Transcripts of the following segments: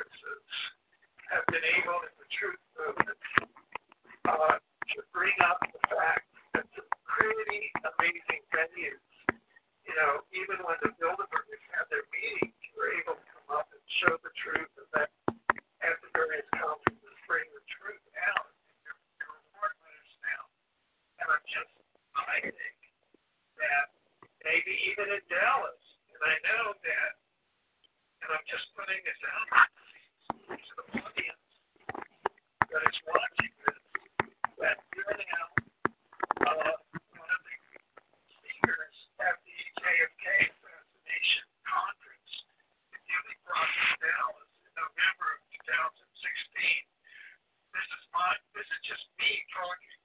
conferences have been able in the truth movement to bring up the fact that some pretty amazing venues, you know, even when the Bilderbergers had their meetings, you were able to come up and show the truth and that at the various conferences bring the truth out. And you're award winners now. And I think that maybe even in Dallas, and I know that, and I'm just putting this out to the audience that is watching this, that you're now one of the speakers at the JFK assassination conference in Newly Bronx, Dallas, in November of 2016. This is just me talking.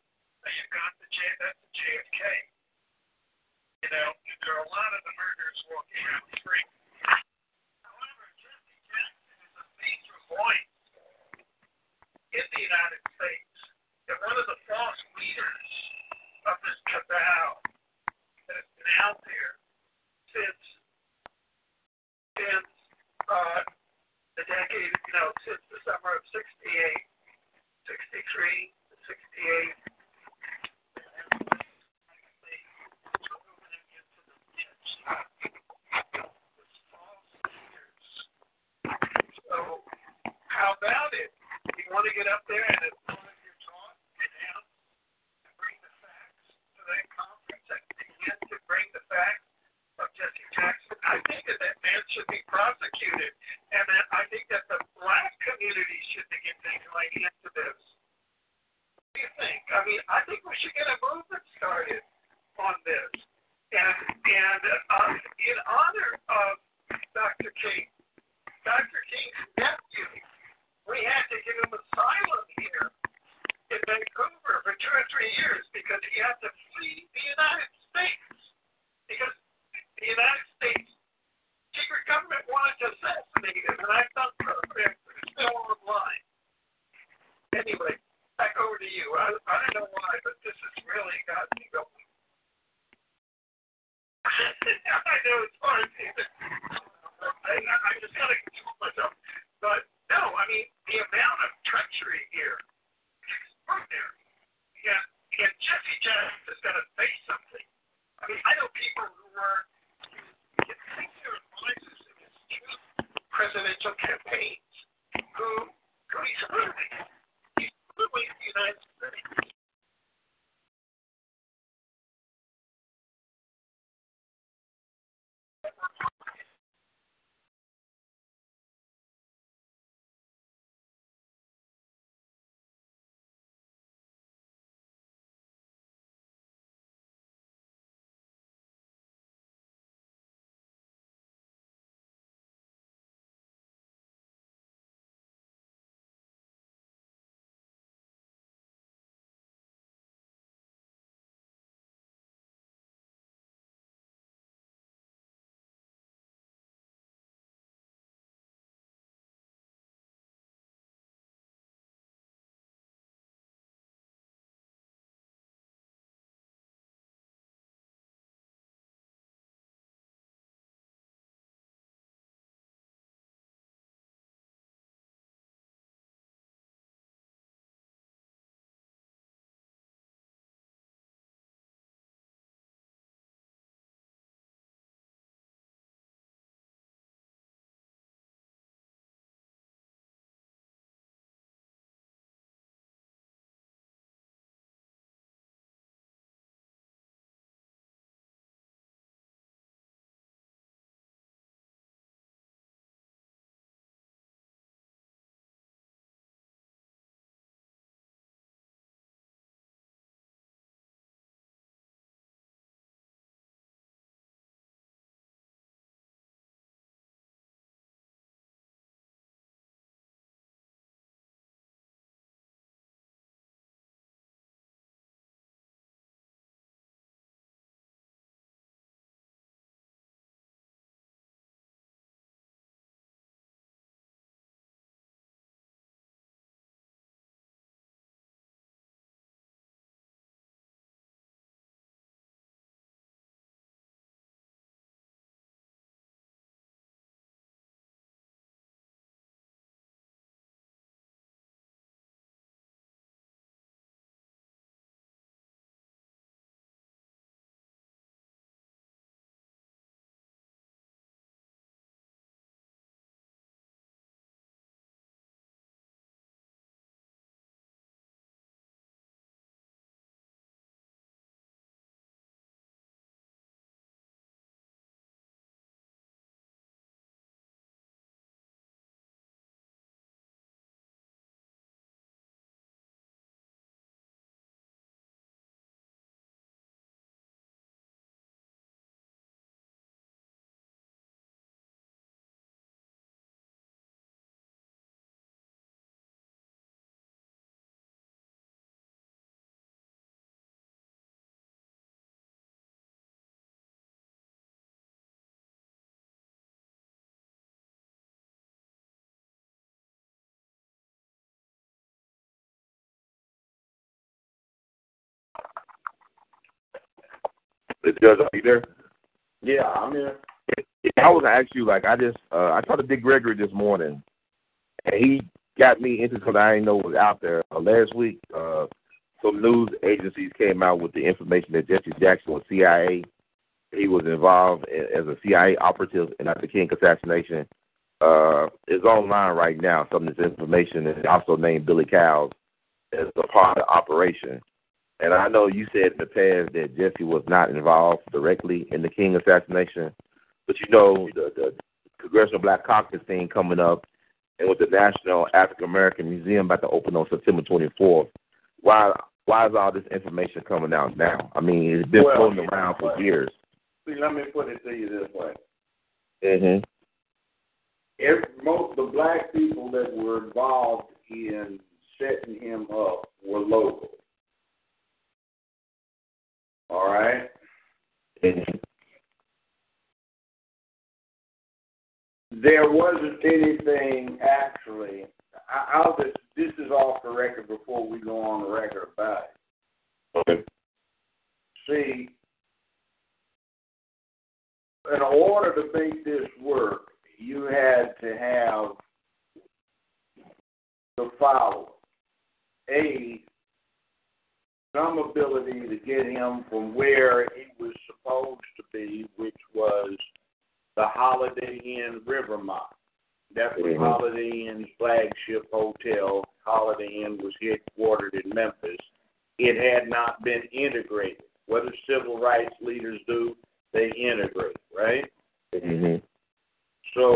You've got that's the JFK. You know, there are a lot of the murderers walking around the street. However, Jesse Jackson is a major voice in the United States and one of the false leaders of this cabal that has been out there since the decade, you know, since the summer of 68, 63, 68. How about it? You want to get up there and as long as you're taught, get out and bring the facts to that conference and begin to bring the facts of Jesse Jackson. I think that man should be prosecuted, and that I think that the black community should begin taking light into this. What do you think? I mean, I think we should get a movement started on this, and in honor of Dr. King's nephew. We had to give him asylum here in Vancouver for 2 or 3 years because he had to flee the United States because the United States secret government wanted to assassinate him, and I've done programs that are still online. Anyway, back over to you. I don't know why, but this has really got me going. I know it's hard. I just got to control myself, but. No, I mean, the amount of treachery here is extraordinary. And Jesse Jackson has got to say something. I mean, I know people who were sincere advisors in his two presidential campaigns who he's ruining the United States. Judge, are you there? Yeah, I'm here. I was going to ask you, like, I talked to Dick Gregory this morning, and he got me into something I didn't know was out there. Last week, some news agencies came out with the information that Jesse Jackson was CIA. He was involved as a CIA operative in the King assassination. It's online right now, some of this information, and also named Billy Kyle as a part of the operation. And I know you said in the past that Jesse was not involved directly in the King assassination, but you know the Congressional Black Caucus thing coming up and with the National African American Museum about to open on September 24th, why is all this information coming out now? I mean, it's been floating around for years. See, let me put it to you this way. Mm-hmm. Most of the black people that were involved in setting him up were local. All right? Mm-hmm. There wasn't anything actually. This is off the record before we go on the record about it. Okay. See, in order to make this work, you had to have the following. A, some ability to get him from where he was supposed to be, which was the Holiday Inn Rivermont. That was Holiday Inn's flagship hotel. Holiday Inn was headquartered in Memphis. It had not been integrated. What do civil rights leaders do? They integrate, right? Mm-hmm. So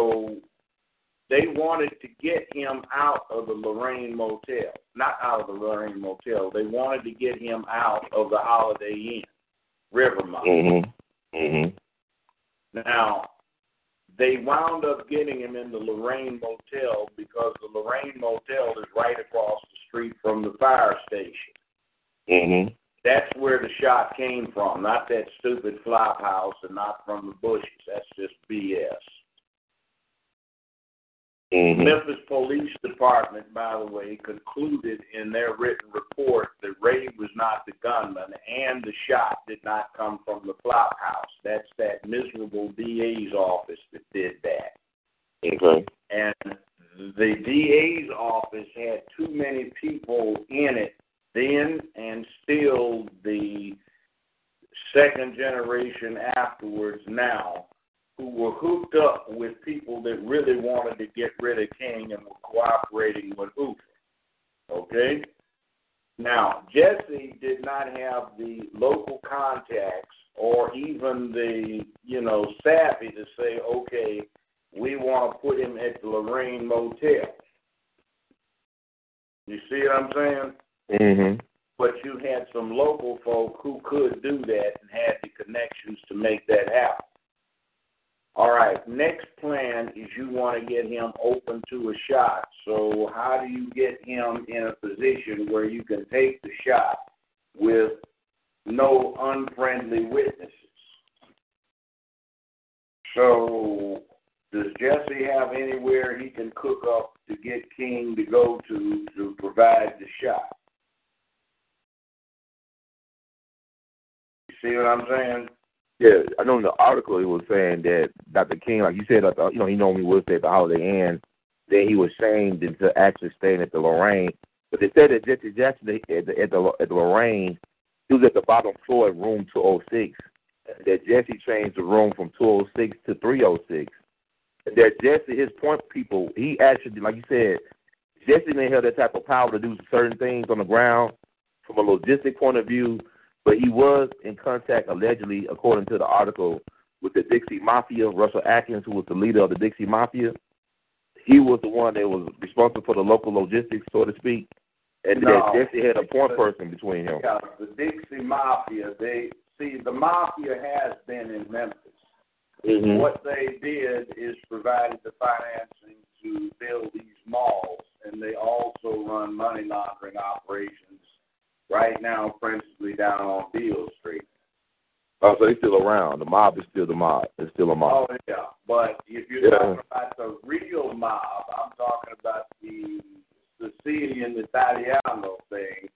they wanted to get him out of the Lorraine Motel. Not out of the Lorraine Motel. They wanted to get him out of the Holiday Inn Rivermont. Mm-hmm. Mm-hmm. Now, they wound up getting him in the Lorraine Motel because the Lorraine Motel is right across the street from the fire station. Mm-hmm. That's where the shot came from, not that stupid flop house and not from the bushes. That's just BS. Mm-hmm. Memphis Police Department, by the way, concluded in their written report that Ray was not the gunman and the shot did not come from the flop house. That's that miserable DA's office that did that. Okay. And the DA's office had too many people in it then, and still the second generation afterwards now, who were hooked up with people that really wanted to get rid of King and were cooperating with Hoover. Okay? Now, Jesse did not have the local contacts or even the, savvy to say, okay, we want to put him at the Lorraine Motel. You see what I'm saying? Mm-hmm. But you had some local folk who could do that and had the connections to make that happen. All right, next plan is you want to get him open to a shot. So how do you get him in a position where you can take the shot with no unfriendly witnesses? So does Jesse have anywhere he can cook up to get King to go to provide the shot? See what I'm saying? Yeah, I know in the article it was saying that Dr. King, like you said, he normally would stay at the Holiday Inn. Then he was shamed into actually staying at the Lorraine. But they said that Jesse Jackson at the Lorraine, he was at the bottom floor at room 206. That Jesse changed the room from 206 to 306. That Jesse, his point people, he actually, like you said, Jesse didn't have that type of power to do certain things on the ground from a logistic point of view. But he was in contact, allegedly, according to the article, with the Dixie Mafia, Russell Atkins, who was the leader of the Dixie Mafia. He was the one that was responsible for the local logistics, so to speak, and Jesse had a point person between him. Yeah, the Dixie Mafia, the Mafia has been in Memphis. Mm-hmm. What they did is provided the financing to build these malls, and they also run money laundering operations. Right now, principally down on Beale Street. Oh, so they're still around. The mob is still the mob. It's still a mob. Oh, yeah. But if you're talking about the real mob, I'm talking about the Sicilian Italiano thing,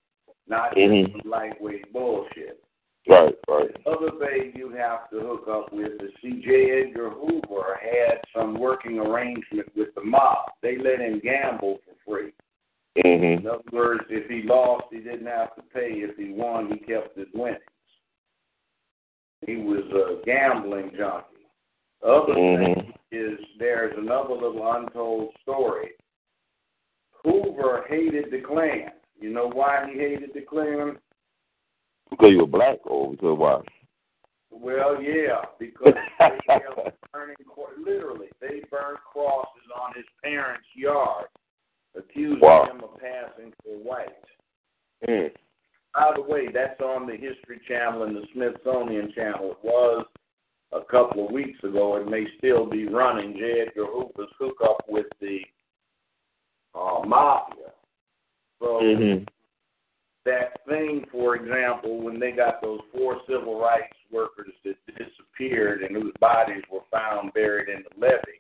not even lightweight bullshit. Right, right. Other other babe you have to hook up with is C. J. Edgar Hoover had some working arrangement with the mob. They let him gamble for free. Mm-hmm. In other words, if he lost, he didn't have to pay. If he won, he kept his winnings. He was a gambling junkie. Other thing is there's another little untold story. Hoover hated the Klan. You know why he hated the Klan? Because you were black or because why? Well, yeah, because they kept burning, literally, they burned crosses on his parents' yard, accusing him of passing for white. Mm. By the way, that's on the History Channel and the Smithsonian Channel. It was a couple of weeks ago. It may still be running. J. Edgar Hoover's hookup with the mafia. So that thing, for example, when they got those 4 civil rights workers that disappeared and whose bodies were found buried in the levee.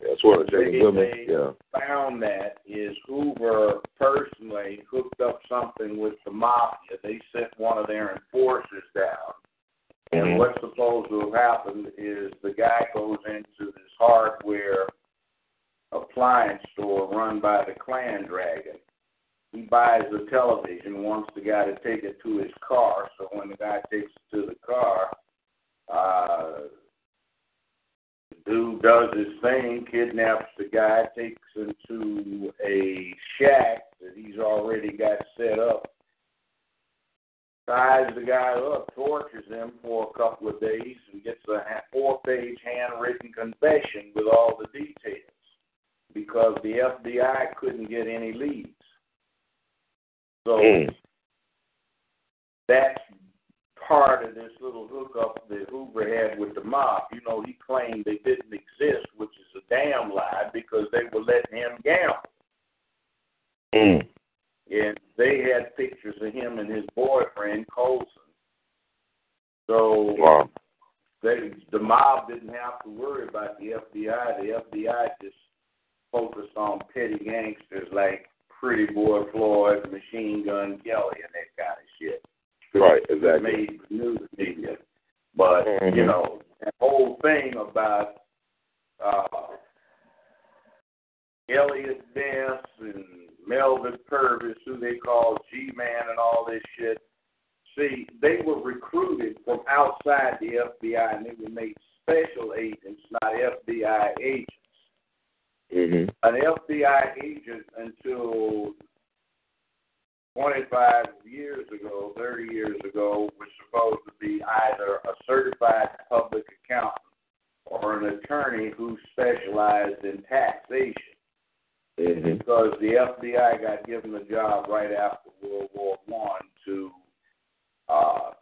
That's what they found that is Hoover personally hooked up something with the mafia. They sent one of their enforcers down. Mm-hmm. And what's supposed to have happened is the guy goes into this hardware appliance store run by the Klan Dragon. He buys a television, wants the guy to take it to his car. So when the guy takes it to the car, the dude does his thing, kidnaps the guy, takes him to a shack that he's already got set up, ties the guy up, tortures him for a couple of days, and gets a 4-page handwritten confession with all the details because the FBI couldn't get any leads. So that's part of this little hookup that Hoover had with the mob. You know, he claimed they didn't exist, which is a damn lie because they were letting him gamble. Mm. And they had pictures of him and his boyfriend, Colson. So the mob didn't have to worry about the FBI. The FBI just focused on petty gangsters like Pretty Boy Floyd, Machine Gun Kelly, and that kind of shit. Right, exactly. Made news media. But, you know, that whole thing about Elliot Ness and Melvin Purvis, who they call G-Man and all this shit, see, they were recruited from outside the FBI, and they were made special agents, not FBI agents. Mm-hmm. An FBI agent until 25 years ago, 30 years ago, was supposed to be either a certified public accountant or an attorney who specialized in taxation. Mm-hmm. Because the FBI got given the job right after World War I to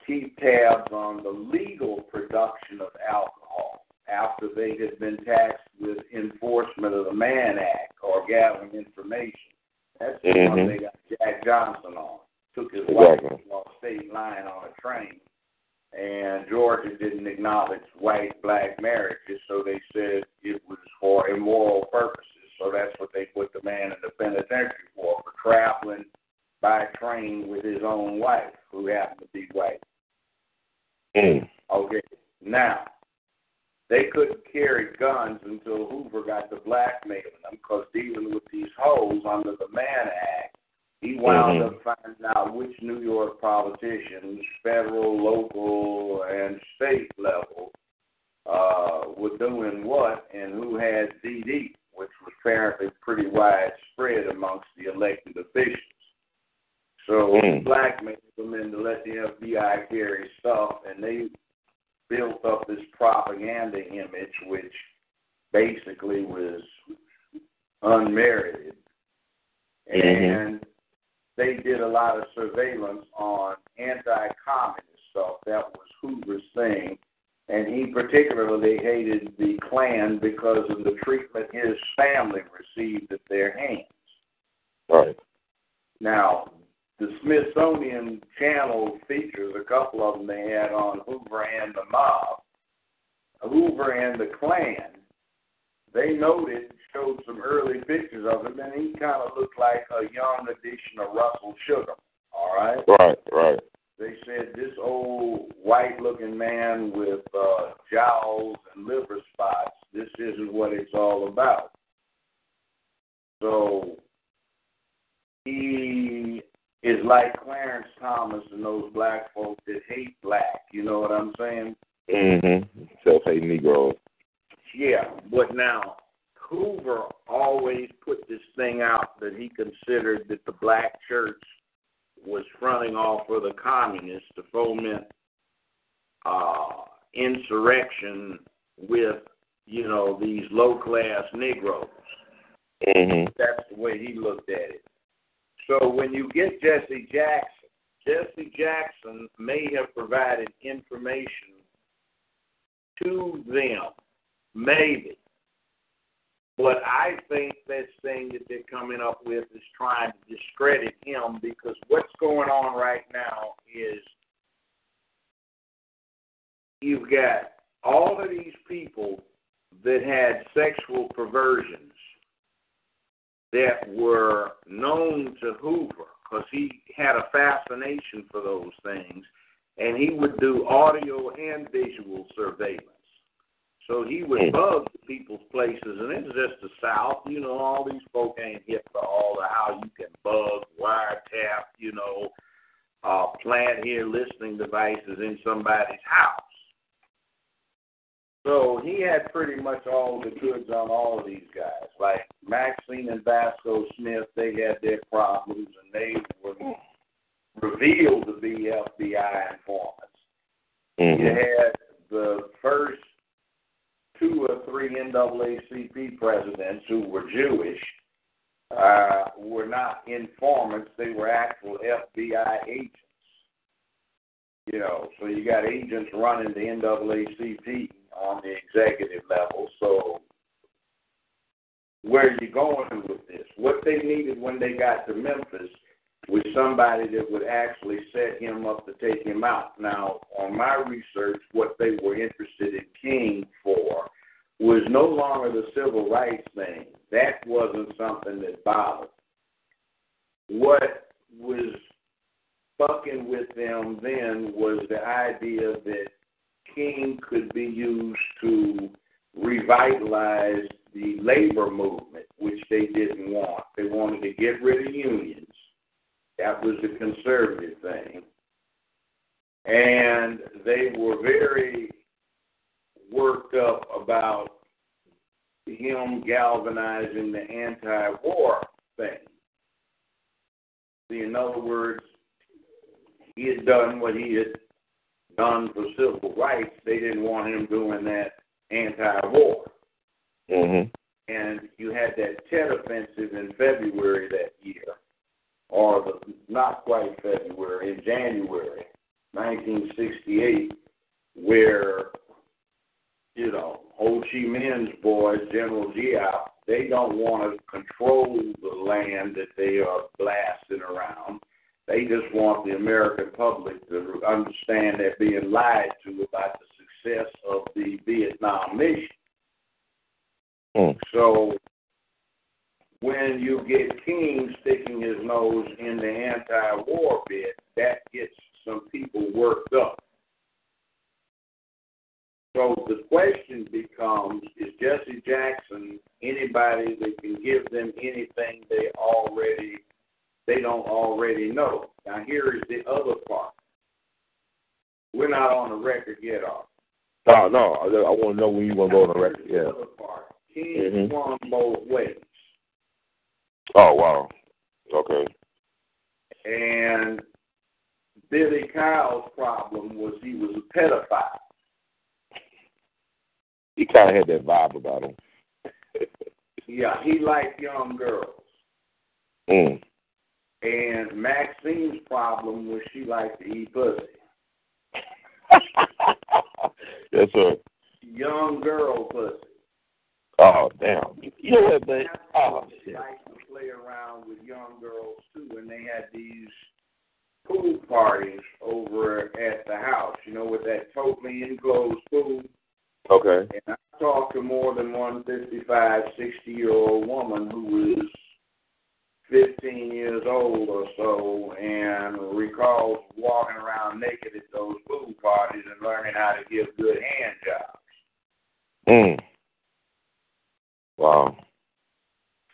keep tabs on the legal production of alcohol, after they had been tasked with enforcement of the Mann Act or gathering information. That's the one they got Jack Johnson on. Took his wife along state line on a train, and Georgia didn't acknowledge white-black marriages, so they said it was for immoral purposes. So that's what they put the man in the penitentiary for traveling by train with his own wife, who happened to be white. Mm. Okay, now, they couldn't carry guns until Hoover got to blackmailing them because dealing with these hoes under the Mann Act, he wound up finding out which New York politicians, federal, local, and state level, were doing what and who had DD, which was apparently pretty widespread amongst the elected officials. So he blackmailed them into letting the FBI carry stuff, and they built up this propaganda image, which basically was unmerited. And they did a lot of surveillance on anti-communist stuff. That was Hoover's thing. And he particularly hated the Klan because of the treatment his family received at their hands. Right. Now, the Smithsonian Channel features a couple of them they had on Hoover and the mob. Hoover and the Klan, they noted, showed some early pictures of him, and he kind of looked like a young edition of Russell Shugart, all right? Right, right. They said this old white-looking man with jowls and liver spots, this isn't what it's all about. So he is like Clarence Thomas and those black folks that hate black. You know what I'm saying? Mm-hmm. Self-hate Negro. Yeah, but now, Hoover always put this thing out that he considered that the black church was fronting off for the communists to foment insurrection with, you know, these low-class Negroes. Mm-hmm. That's the way he looked at it. So when you get Jesse Jackson, Jesse Jackson may have provided information to them, maybe. But I think this thing that they're coming up with is trying to discredit him, because what's going on right now is you've got all of these people that had sexual perversions that were known to Hoover because he had a fascination for those things, and he would do audio and visual surveillance. So he would bug people's places, and it's just the South. You know, all these folk ain't hip to all the how you can bug, wiretap, you know, plant here listening devices in somebody's house. So he had pretty much all the goods on all of these guys. Like Maxine and Vasco Smith, they had their problems, and they were revealed to be FBI informants. Mm-hmm. You had the first 2 or 3 NAACP presidents who were Jewish were not informants. They were actual FBI agents. You know, so you got agents running the NAACP on the executive level. So where are you going with this? What they needed when they got to Memphis was somebody that would actually set him up to take him out. Now, on my research, what they were interested in King for was no longer the civil rights thing. That wasn't something that bothered. What was fucking with them then was the idea that King could be used to revitalize the labor movement, which they didn't want. They wanted to get rid of unions. That was the conservative thing. And they were very worked up about him galvanizing the anti-war thing. In other words, he had done what he had done for civil rights. They didn't want him doing that anti-war. Mm-hmm. And you had that Tet Offensive in February that year. Or the, not quite February, in January 1968, where, you know, Ho Chi Minh's boys, General Zia, they don't want to control the land that they are blasting around. They just want the American public to understand they're being lied to about the success of the Vietnam mission. So when you get King sticking his nose in the anti-war bit, that gets some people worked up. So the question becomes, is Jesse Jackson anybody that can give them anything they don't already know? Now here is the other part. We're not on the record yet, are we? No, I want to know when you want to go on the record. Yeah. The other part. King won both ways. Oh, wow. Okay. And Billy Kyle's problem was he was a pedophile. He kind of had that vibe about him. Yeah, he liked young girls. Mm. And Maxine's problem was she liked to eat pussy. Yes, sir. Young girl pussy. Oh, damn. You know what, man? Oh, shit. Play around with young girls too, and they had these pool parties over at the house, you know, with that totally enclosed pool. Okay. And I talked to more than one 55-, 60-year-old woman who was 15 years old or so and recalls walking around naked at those pool parties and learning how to give good hand jobs. Wow.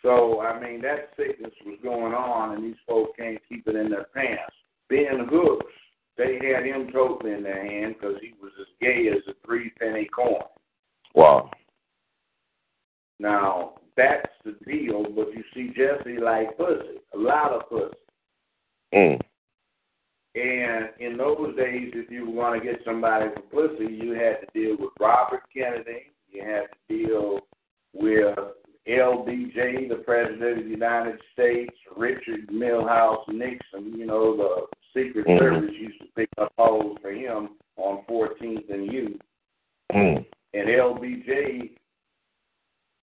So, I mean, that sickness was going on, and these folks can't keep it in their pants. Ben Hooks, they had him toting in their hand because he was as gay as a three-penny coin. Wow. Now, that's the deal, but you see Jesse like pussy, a lot of pussy. And in those days, if you were going to get somebody for pussy, you had to deal with Robert Kennedy. You had to deal with LBJ, the President of the United States, Richard Milhouse Nixon, you know, the Secret Service used to pick up holes for him on 14th and U. And LBJ,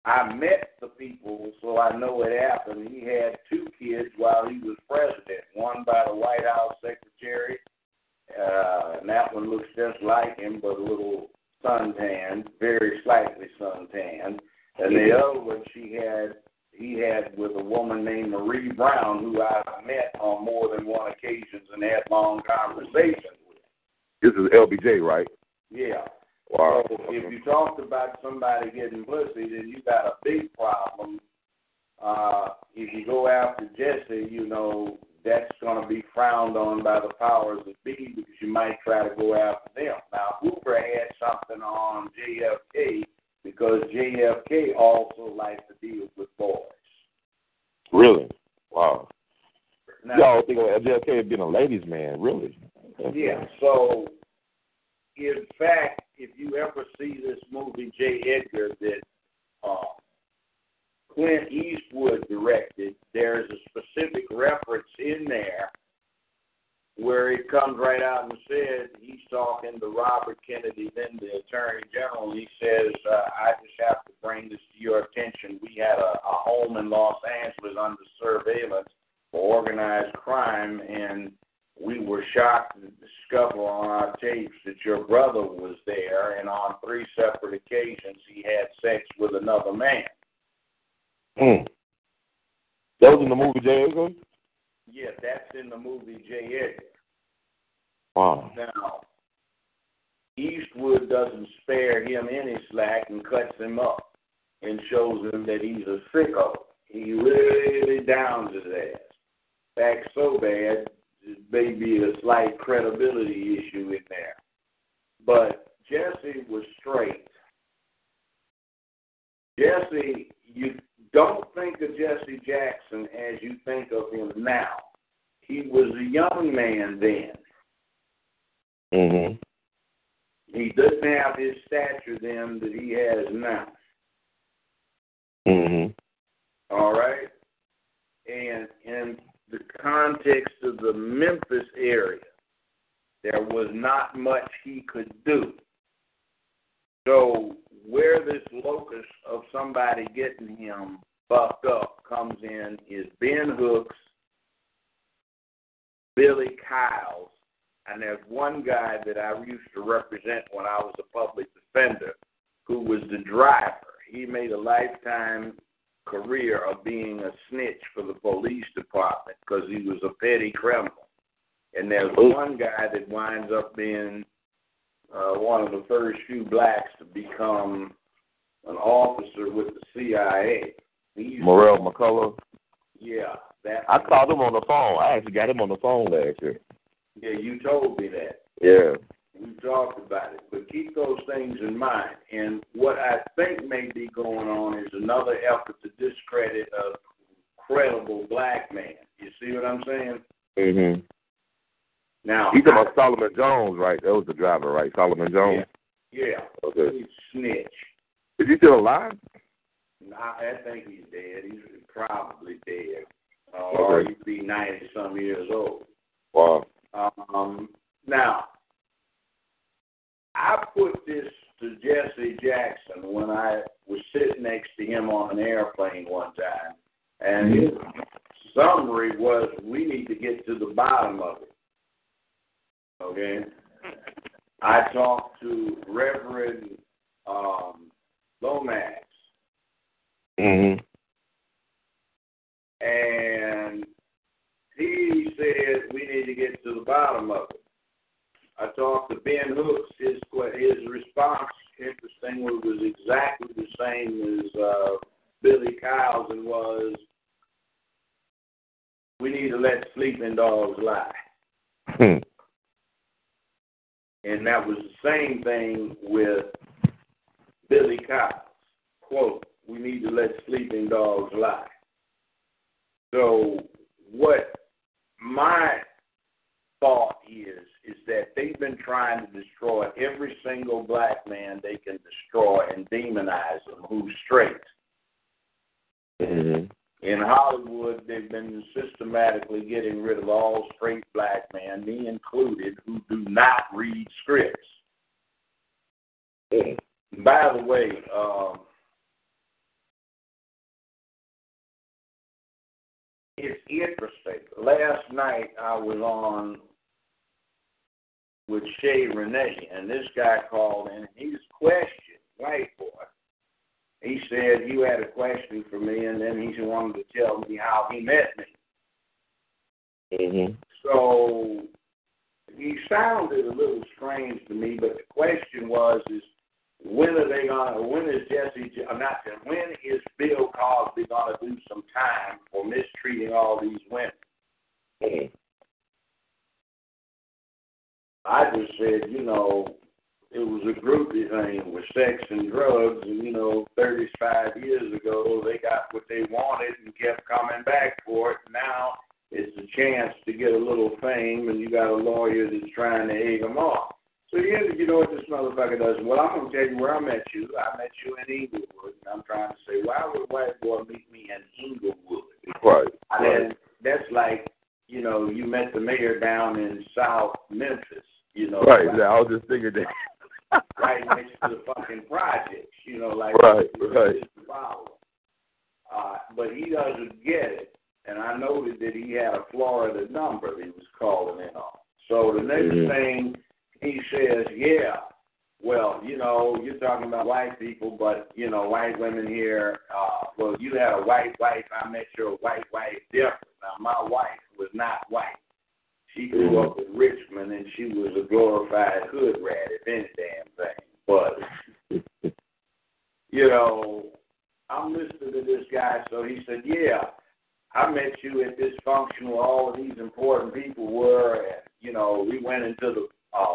I met the people, so I know it happened. He had two kids while he was president, one by the White House secretary, and that one looks just like him, but a little suntanned, very slightly suntanned. And the other one he had with a woman named Marie Brown, who I've met on more than one occasion and had long conversations with. This is LBJ, right? Yeah. Wow. So if you talked about somebody getting pussy, then you got a big problem. If you go after Jesse, you know, that's going to be frowned on by the powers that be because you might try to go after them. Now, Hoover had something on JFK because JFK also likes to deal with boys. Really? Wow. Now, y'all think of JFK as being a ladies' man, really? Yeah, so in fact, if you ever see this movie, J. Edgar, that Clint Eastwood directed, there's a specific reference in there where it comes right out and says, he's talking to Robert Kennedy, then the Attorney General, he says, I just have to bring this to your attention. We had a home in Los Angeles under surveillance for organized crime, and we were shocked to discover on our tapes that your brother was there, and on three separate occasions he had sex with another man. That was in the movie J. Edgar? Yeah, that's in the movie J. Edgar. Wow. Now, Eastwood doesn't spare him any slack and cuts him up and shows him that he's a sicko. He really downs his ass. In fact, so bad, there may be a slight credibility issue in there. But Jesse was straight. Jesse, you don't think of Jesse Jackson as you think of him now. He was a young man then. He didn't have his stature then that he has now. All right? And the context of the Memphis area, there was not much he could do. So where this locus of somebody getting him bucked up comes in is Ben Hooks, Billy Kyle's, and there's one guy that I used to represent when I was a public defender who was the driver. He made a lifetime career of being a snitch for the police department because he was a petty criminal. And there's one guy that winds up being one of the first few blacks to become an officer with the CIA. Morrell McCullough? Yeah. I called him on the phone. I actually got him on the phone last year. Yeah, you told me that. Yeah. We talked about it, but keep those things in mind. And what I think may be going on is another effort to discredit a credible black man. You see what I'm saying? Now, he's talking about Solomon Jones, right? That was the driver, right? Solomon Jones? Yeah. Okay. He's a snitch. Is he still alive? Nah, I think he's dead. He's probably dead. Or he'd be 90-some years old. Wow. Now, I put this to Jesse Jackson when I was sitting next to him on an airplane one time, and his summary was, we need to get to the bottom of it. Okay? I talked to Reverend Lomax. And he said we need to get to the bottom of it. I talked to Ben Hooks. His response, interestingly, was exactly the same as Billy Kyle's, and was, we need to let sleeping dogs lie. And that was the same thing with Billy Kyle's. Quote, we need to let sleeping dogs lie. So what my thought is that they've been trying to destroy every single black man they can destroy and demonize them who's straight. Mm-hmm. In Hollywood, they've been systematically getting rid of all straight black men, me included, who do not read scripts. Mm-hmm. By the way, it's interesting. Last night I was on with Shay Renee, and this guy called in, and his question, white boy, he said, you had a question for me, and then he wanted to tell me how he met me. Mm-hmm. So he sounded a little strange to me, but the question was, when is Bill Cosby gonna do some time for mistreating all these women? Mm-hmm. I just said, it was a groupie thing with sex and drugs, and 35 years ago they got what they wanted and kept coming back for it. Now it's a chance to get a little fame, and you got a lawyer that's trying to egg them on. So you know what this motherfucker does? Well, I'm going to tell you where I met you. I met you in Inglewood, and I'm trying to say, why would a white boy meet me in Inglewood? Right. And that's like, you met the mayor down in South Memphis, Right, yeah, I was just thinking that. Right next to the fucking projects, Right. But he doesn't get it, and I noted that he had a Florida number that he was calling in on. So the next thing... he says, you're talking about white people, but, white women here, you had a white wife, I met your white wife different. Now, my wife was not white. She grew up in Richmond, and she was a glorified hood rat, if any damn thing. But, I'm listening to this guy, so he said, I met you at this function where all of these important people were, and, we went into the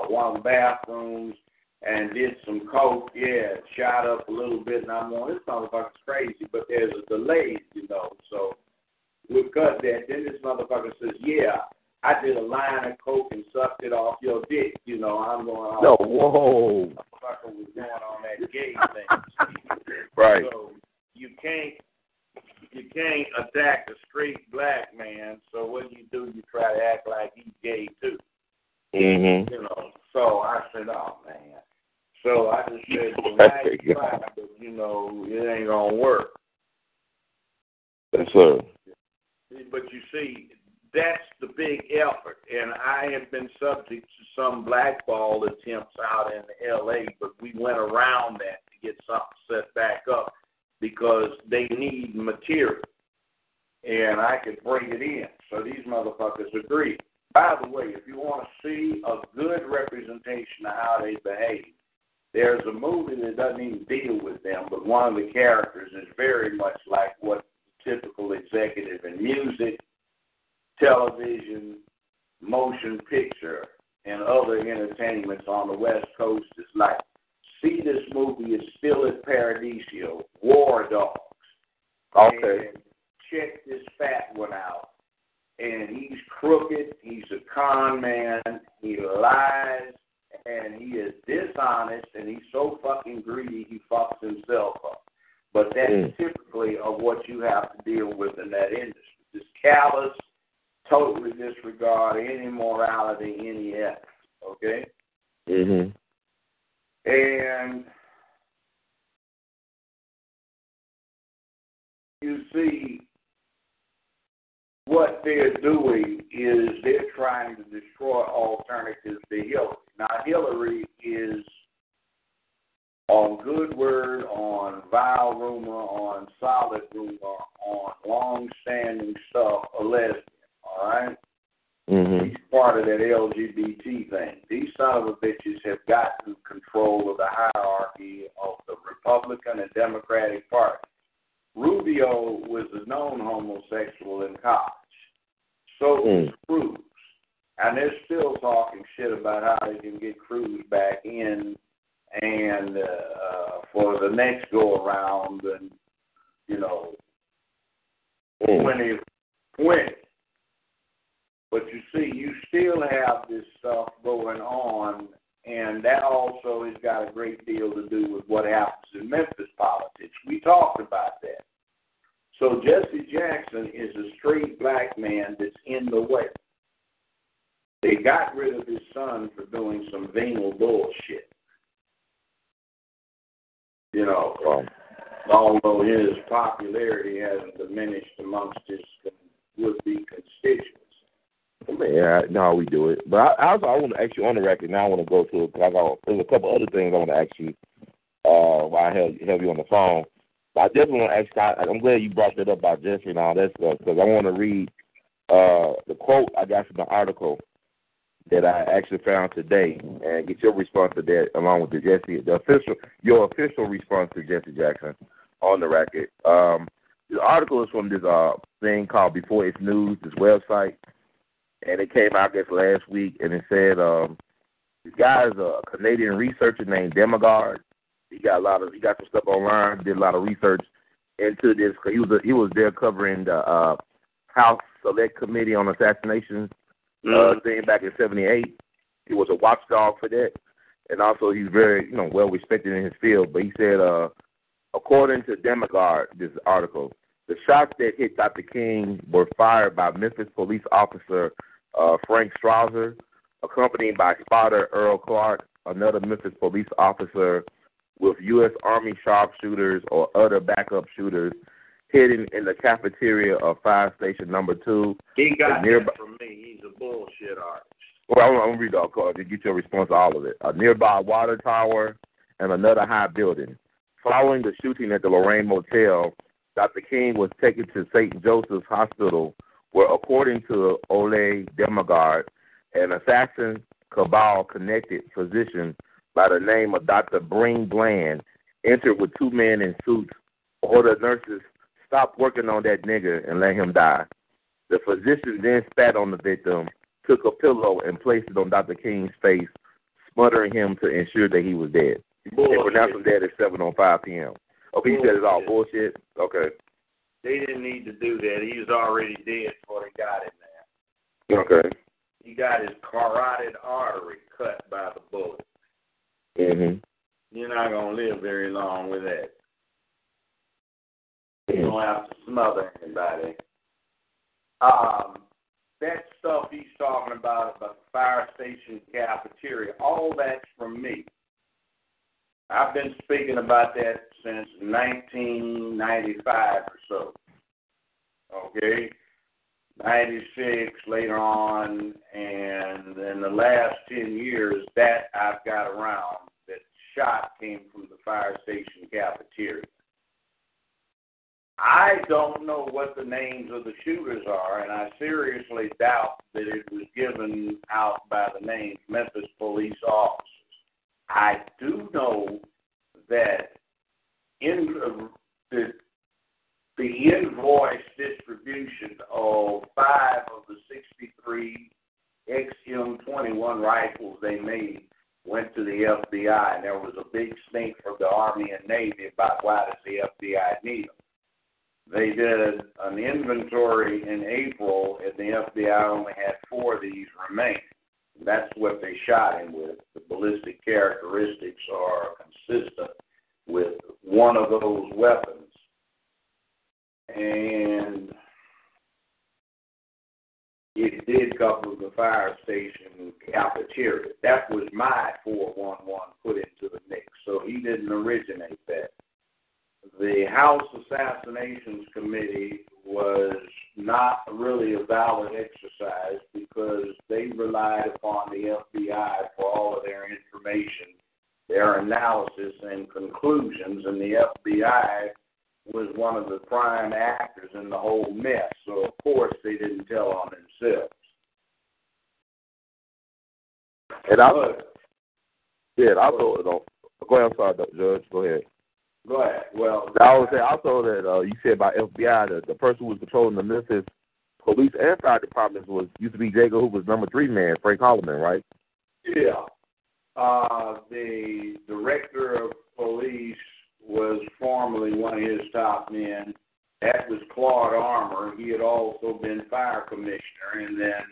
one bathrooms and did some coke, shot up a little bit, and I'm on, this motherfucker's crazy, but there's a delay, so we cut that. Then this motherfucker says, I did a line of coke and sucked it off your dick, I'm going, whoa. This motherfucker was going on that gay thing. Right. So you can't attack a straight black man, so what do? You try to act like he's gay, too. Mm-hmm. So I said, oh, man. So I just said, it ain't going to work. Yes, sir. But you see, that's the big effort. And I have been subject to some blackball attempts out in L.A., but we went around that to get something set back up because they need material. And I could bring it in. So these motherfuckers agree. By the way, if you want to see a good representation of how they behave, there's a movie that doesn't even deal with them, but one of the characters is very much like what typical executive in music, television, motion picture, and other entertainments on the West Coast is like. See this movie, it's still at Paradiso, War Dogs. Okay. And check this fat one out. And he's crooked, he's a con man, he lies, and he is dishonest, and he's so fucking greedy he fucks himself up. But that's typically of what you have to deal with in that industry. Just callous, totally disregard any morality, any ethics, okay? Mm-hmm. And you see... what they're doing is they're trying to destroy alternatives to Hillary. Now, Hillary is on good word, on vile rumor, on solid rumor, on long-standing stuff, a lesbian, all right? Mm-hmm. He's part of that LGBT thing. These son of a bitches have gotten control of the hierarchy of the Republican and Democratic Party. Rubio was a known homosexual in college. So was Cruz. And they're still talking shit about how they can get Cruz back in and for the next go-around and, you know, 2020. But you see, you still have this stuff going on, and that also has got a great deal to do with what happens in Memphis politics. We talked about that. So Jesse Jackson is a straight black man that's in the way. They got rid of his son for doing some venal bullshit. You know, although his popularity hasn't diminished amongst his would-be constituents. Yeah, no, we do it. But I want to ask you on the record. Now I want to go to it because there's a couple other things I want to ask you while I have you on the phone. But I definitely want to ask you. I'm glad you brought that up about Jesse and all that stuff because I want to read the quote I got from the article that I actually found today and get your response to that along with the Jesse, your official response to Jesse Jackson on the record. The article is from this thing called Before It's News, this website. And it came out, I guess, last week, and it said this guy is a Canadian researcher named Demogard. He got some stuff online, did a lot of research into this. He was there covering the House Select Committee on Assassinations thing back in '78. He was a watchdog for that, and also he's very well respected in his field. But he said, according to Demogard, this article, the shots that hit Dr. King were fired by Memphis police officer. Frank Strausser, accompanied by spotter Earl Clark, another Memphis police officer, with U.S. Army sharpshooters or other backup shooters hidden in the cafeteria of Fire Station Number 2. He got that from me. He's a bullshit artist. Well, I'm going to read all cards to get your response to all of it. A nearby water tower and another high building. Following the shooting at the Lorraine Motel, Dr. King was taken to St. Joseph's Hospital, where, according to Ole Demogard, an assassin cabal-connected physician by the name of Dr. Breen Bland entered with two men in suits, ordered nurses, stop working on that nigger and let him die. The physician then spat on the victim, took a pillow and placed it on Dr. King's face, smothering him to ensure that he was dead. Bullshit. They pronounced him dead at 7:05 p.m. Okay, he said it's all bullshit. Okay. They didn't need to do that. He was already dead before they got him there. Okay. He got his carotid artery cut by the bullet. Mm-hmm. You're not going to live very long with that. Mm-hmm. You don't have to smother anybody. That stuff he's talking about the fire station cafeteria, all that's from me. I've been speaking about that since 1995 or so, okay, 96 later on, and in the last 10 years that I've got around, that shot came from the fire station cafeteria. I don't know what the names of the shooters are, and I seriously doubt that it was given out by the name Memphis police officers. I do know that the invoice distribution of 5 of the 63 XM-21 rifles they made went to the FBI, and there was a big stink from the Army and Navy about why does the FBI need them. They did an inventory in April, and the FBI only had 4 of these remaining. That's what they shot him with. The ballistic characteristics are consistent with one of those weapons. And it did cover the fire station cafeteria. That was my 411 put into the mix, so he didn't originate that. The House Assassinations Committee was not really a valid exercise because they relied upon the FBI for all of their information their analysis and conclusions, and the FBI was one of the prime actors in the whole mess, so of course they didn't tell on themselves. And go ahead, I'm sorry, Judge, go ahead. Go ahead. Well, I would say also that you said about FBI, the person who was controlling the Memphis police and fire departments used to be Jago, who was number 3 man, Frank Holloman, right? Yeah. The director of police was formerly one of his top men. That was Claude Armour. He had also been fire commissioner. And then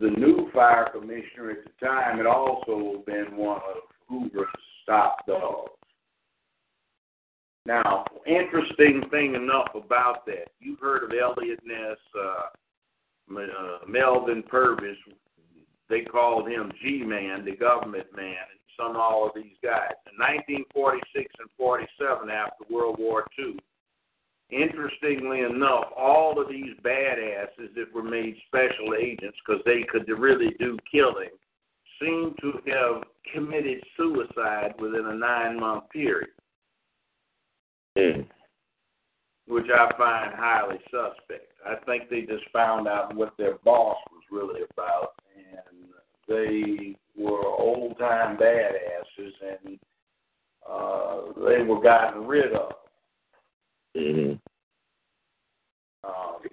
the new fire commissioner at the time had also been one of Hoover's top dogs. Now, interesting thing enough about that, you've heard of Elliot Ness, Melvin Purvis. They called him G-Man, the government man, and all of these guys. In 1946 and 47, after World War II, interestingly enough, all of these badasses that were made special agents because they could really do killing seem to have committed suicide within a 9-month period, which I find highly suspect. I think they just found out what their boss was really about, and they were old-time badasses, and they were gotten rid of. Mm-hmm.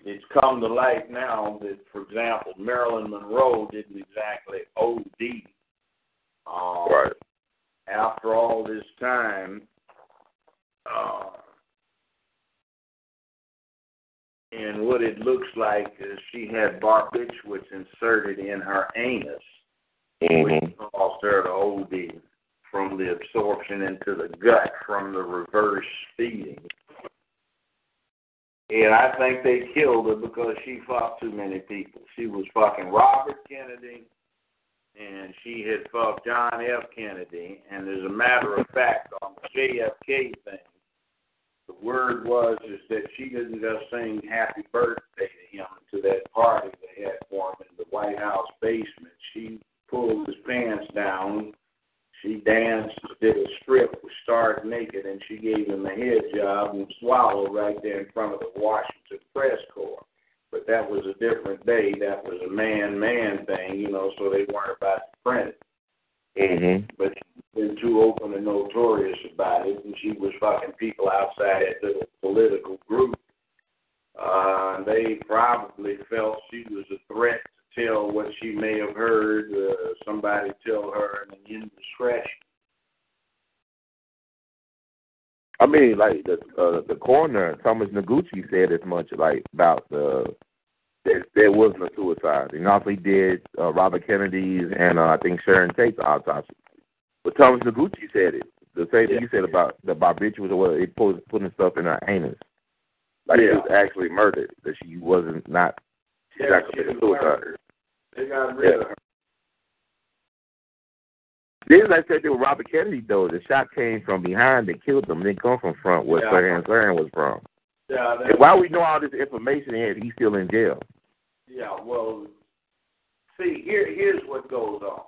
It's come to light now that, for example, Marilyn Monroe didn't exactly OD. Right. After all this time, and what it looks like is she had barbiturates inserted in her anus, which caused her to OD from the absorption into the gut from the reverse feeding. And I think they killed her because she fucked too many people. She was fucking Robert Kennedy, and she had fucked John F. Kennedy. And as a matter of fact, on the JFK thing, the word was that she didn't just sing happy birthday to him to that party they had for him in the White House basement. She pulled his pants down. She danced, did a strip, was stark naked, and she gave him a head job and swallowed right there in front of the Washington Press Corps. But that was a different day. That was a man-man thing, so they weren't about to print it. Mm-hmm. But she was too open and notorious about it, and she was fucking people outside that little political group. They probably felt she was a threat to tell what she may have heard, somebody tell her an indiscretion. I mean, like the coroner, Thomas Noguchi, said as much about there wasn't a suicide. And also he did Robert Kennedy's and I think Sharon Tate's autopsy. But Thomas Noguchi said it. The same thing you said about the barbiturates or whether it putting stuff in her anus. She was actually murdered. That she wasn't not exactly a suicide. They got rid of her. Then like I said, there was Robert Kennedy, though. The shot came from behind that killed them. It didn't come from front where Sirhan Sirhan was from. Yeah, and why we know all this information and he's still in jail? Yeah, well, see, here's what goes on.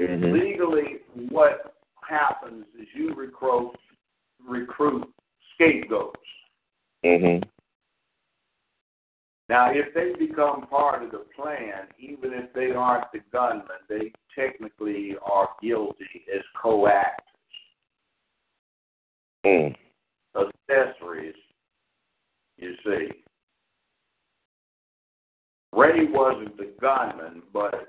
Mm-hmm. Legally, what happens is you recruit scapegoats. Mm-hmm. Now, if they become part of the plan, even if they aren't the gunmen, they technically are guilty as co-actors, accessories, you see. Ray wasn't the gunman, but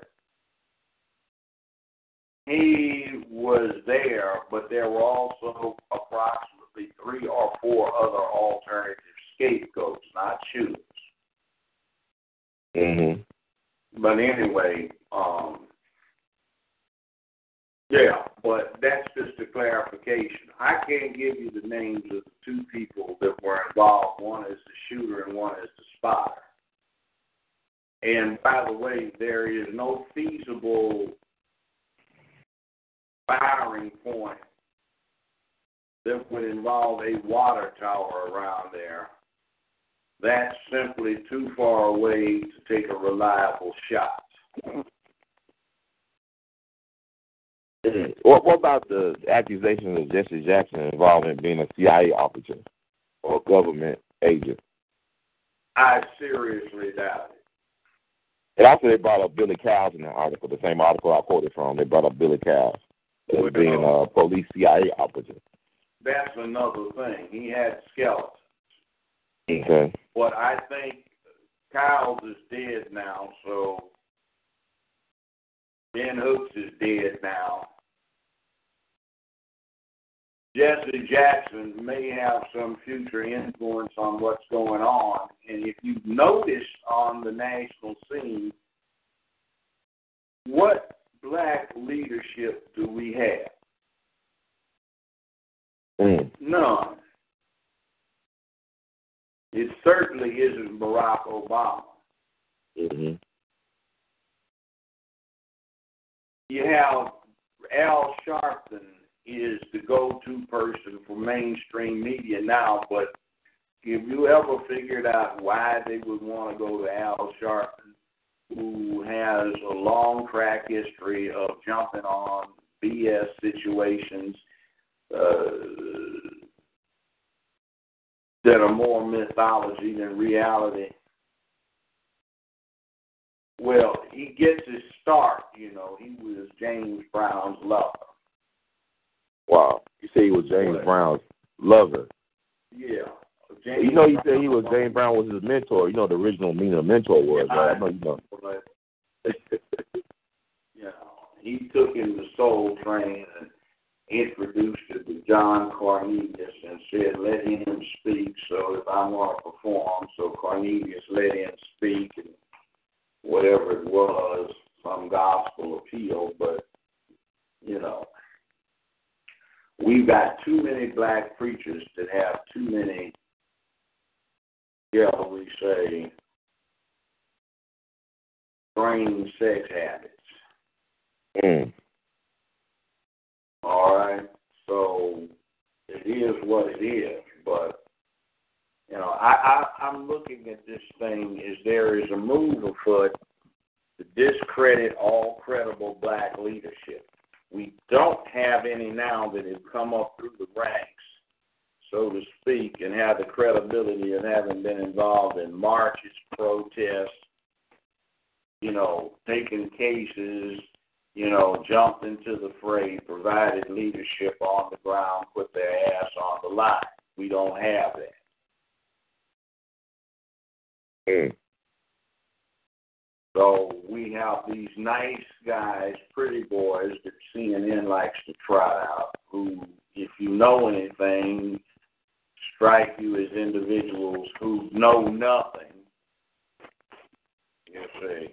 he was there, but there were also approximately 3 or 4 other alternative scapegoats, not shooters. Mm-hmm. But anyway, but that's just a clarification. I can't give you the names of the 2 people that were involved. One is the shooter and one is the spotter. And by the way, there is no feasible firing point that would involve a water tower around there. That's simply too far away to take a reliable shot. What about the accusations of Jesse Jackson involving being a CIA operative or a government agent? I seriously doubt it. And also they brought up Billy Kyle in the article, the same article I quoted from. They brought up Billy Kyle as being a police CIA operative. That's another thing. He had skeletons. Okay. But I think Kyle's is dead now, so Ben Hooks is dead now. Jesse Jackson may have some future influence on what's going on. And if you notice on the national scene, what black leadership do we have? None. It certainly isn't Barack Obama. Mm-hmm. You have Al Sharpton is the go-to person for mainstream media now, but if you ever figured out why they would want to go to Al Sharpton, who has a long track history of jumping on BS situations that are more mythology than reality. Well, he gets his start, you know. He was James Brown's lover. Wow. You say he was James Brown's lover. Yeah. James you said he was James Brown was his mentor. You know the original meaning of mentor was, right? I know you know. Yeah. He took him to Soul Train and introduced it to John Cornelius and said, let him speak, so if I want to perform. So Cornelius let him speak and whatever it was, some gospel appeal, but, you know, we've got too many black preachers that have too many, shall we say, strange sex habits. All right, so it is what it is, but, you know, I'm looking at this thing as there is a move afoot to discredit all credible black leadership. We don't have any now that have come up through the ranks, so to speak, and have the credibility of having been involved in marches, protests, you know, taking cases, you know, jumped into the fray, provided leadership on the ground, put their ass on the line. We don't have that. So we have these nice guys, pretty boys that CNN likes to trot out, who, if you know anything, strike you as individuals who know nothing. You see,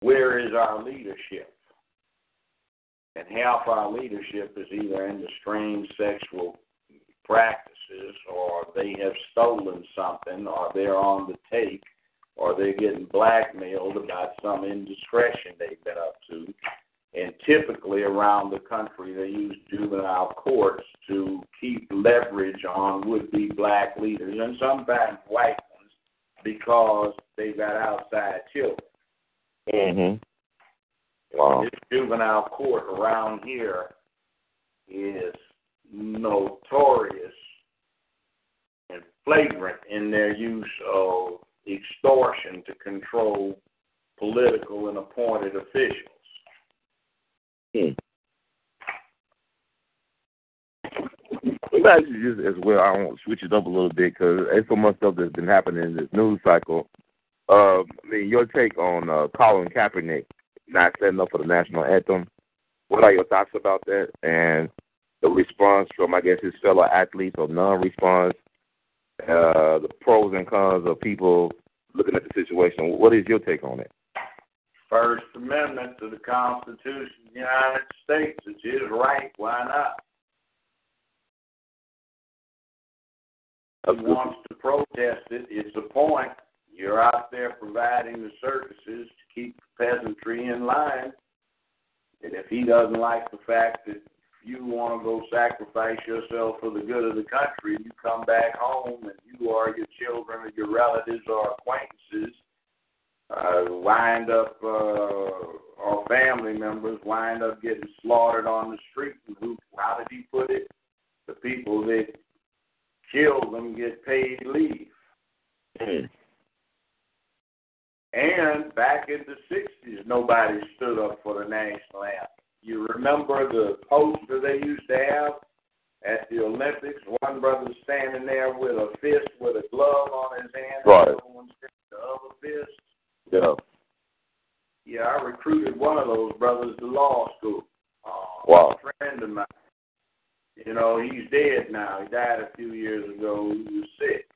where is our leadership? And half our leadership is either into strange sexual practices, or they have stolen something, or they're on the take, or they're getting blackmailed about some indiscretion they've been up to. And typically around the country, they use juvenile courts to keep leverage on would-be black leaders, and sometimes white ones, because they've got outside children. Wow. This juvenile court around here is notorious and flagrant in their use of extortion to control political and appointed officials. As well, I want to switch it up a little bit because there's so much stuff that's been happening in this news cycle. I mean, your take on Colin Kaepernick not setting up for the national anthem. What are your thoughts about that? And the response from, I guess, his fellow athletes or non-response, the pros and cons of people looking at the situation. What is your take on it? First Amendment to the Constitution of the United States. It's his right. Why not? If he wants to protest it, it's a point. You're out there providing the services to keep the peasantry in line. And if he doesn't like the fact that you want to go sacrifice yourself for the good of the country, you come back home and you or your children or your relatives or acquaintances wind up, or family members wind up getting slaughtered on the street. And how did he put it? The people that kill them get paid leave. Mm. And back in the 60s, nobody stood up for the national anthem. You remember the poster they used to have at the Olympics? One brother standing there with a fist with a glove on his hand. Right. And the other one standing with the other fist. Yeah. Yeah, I recruited one of those brothers to law school. Wow. A friend of mine. You know, he's dead now. He died a few years ago. He was sick.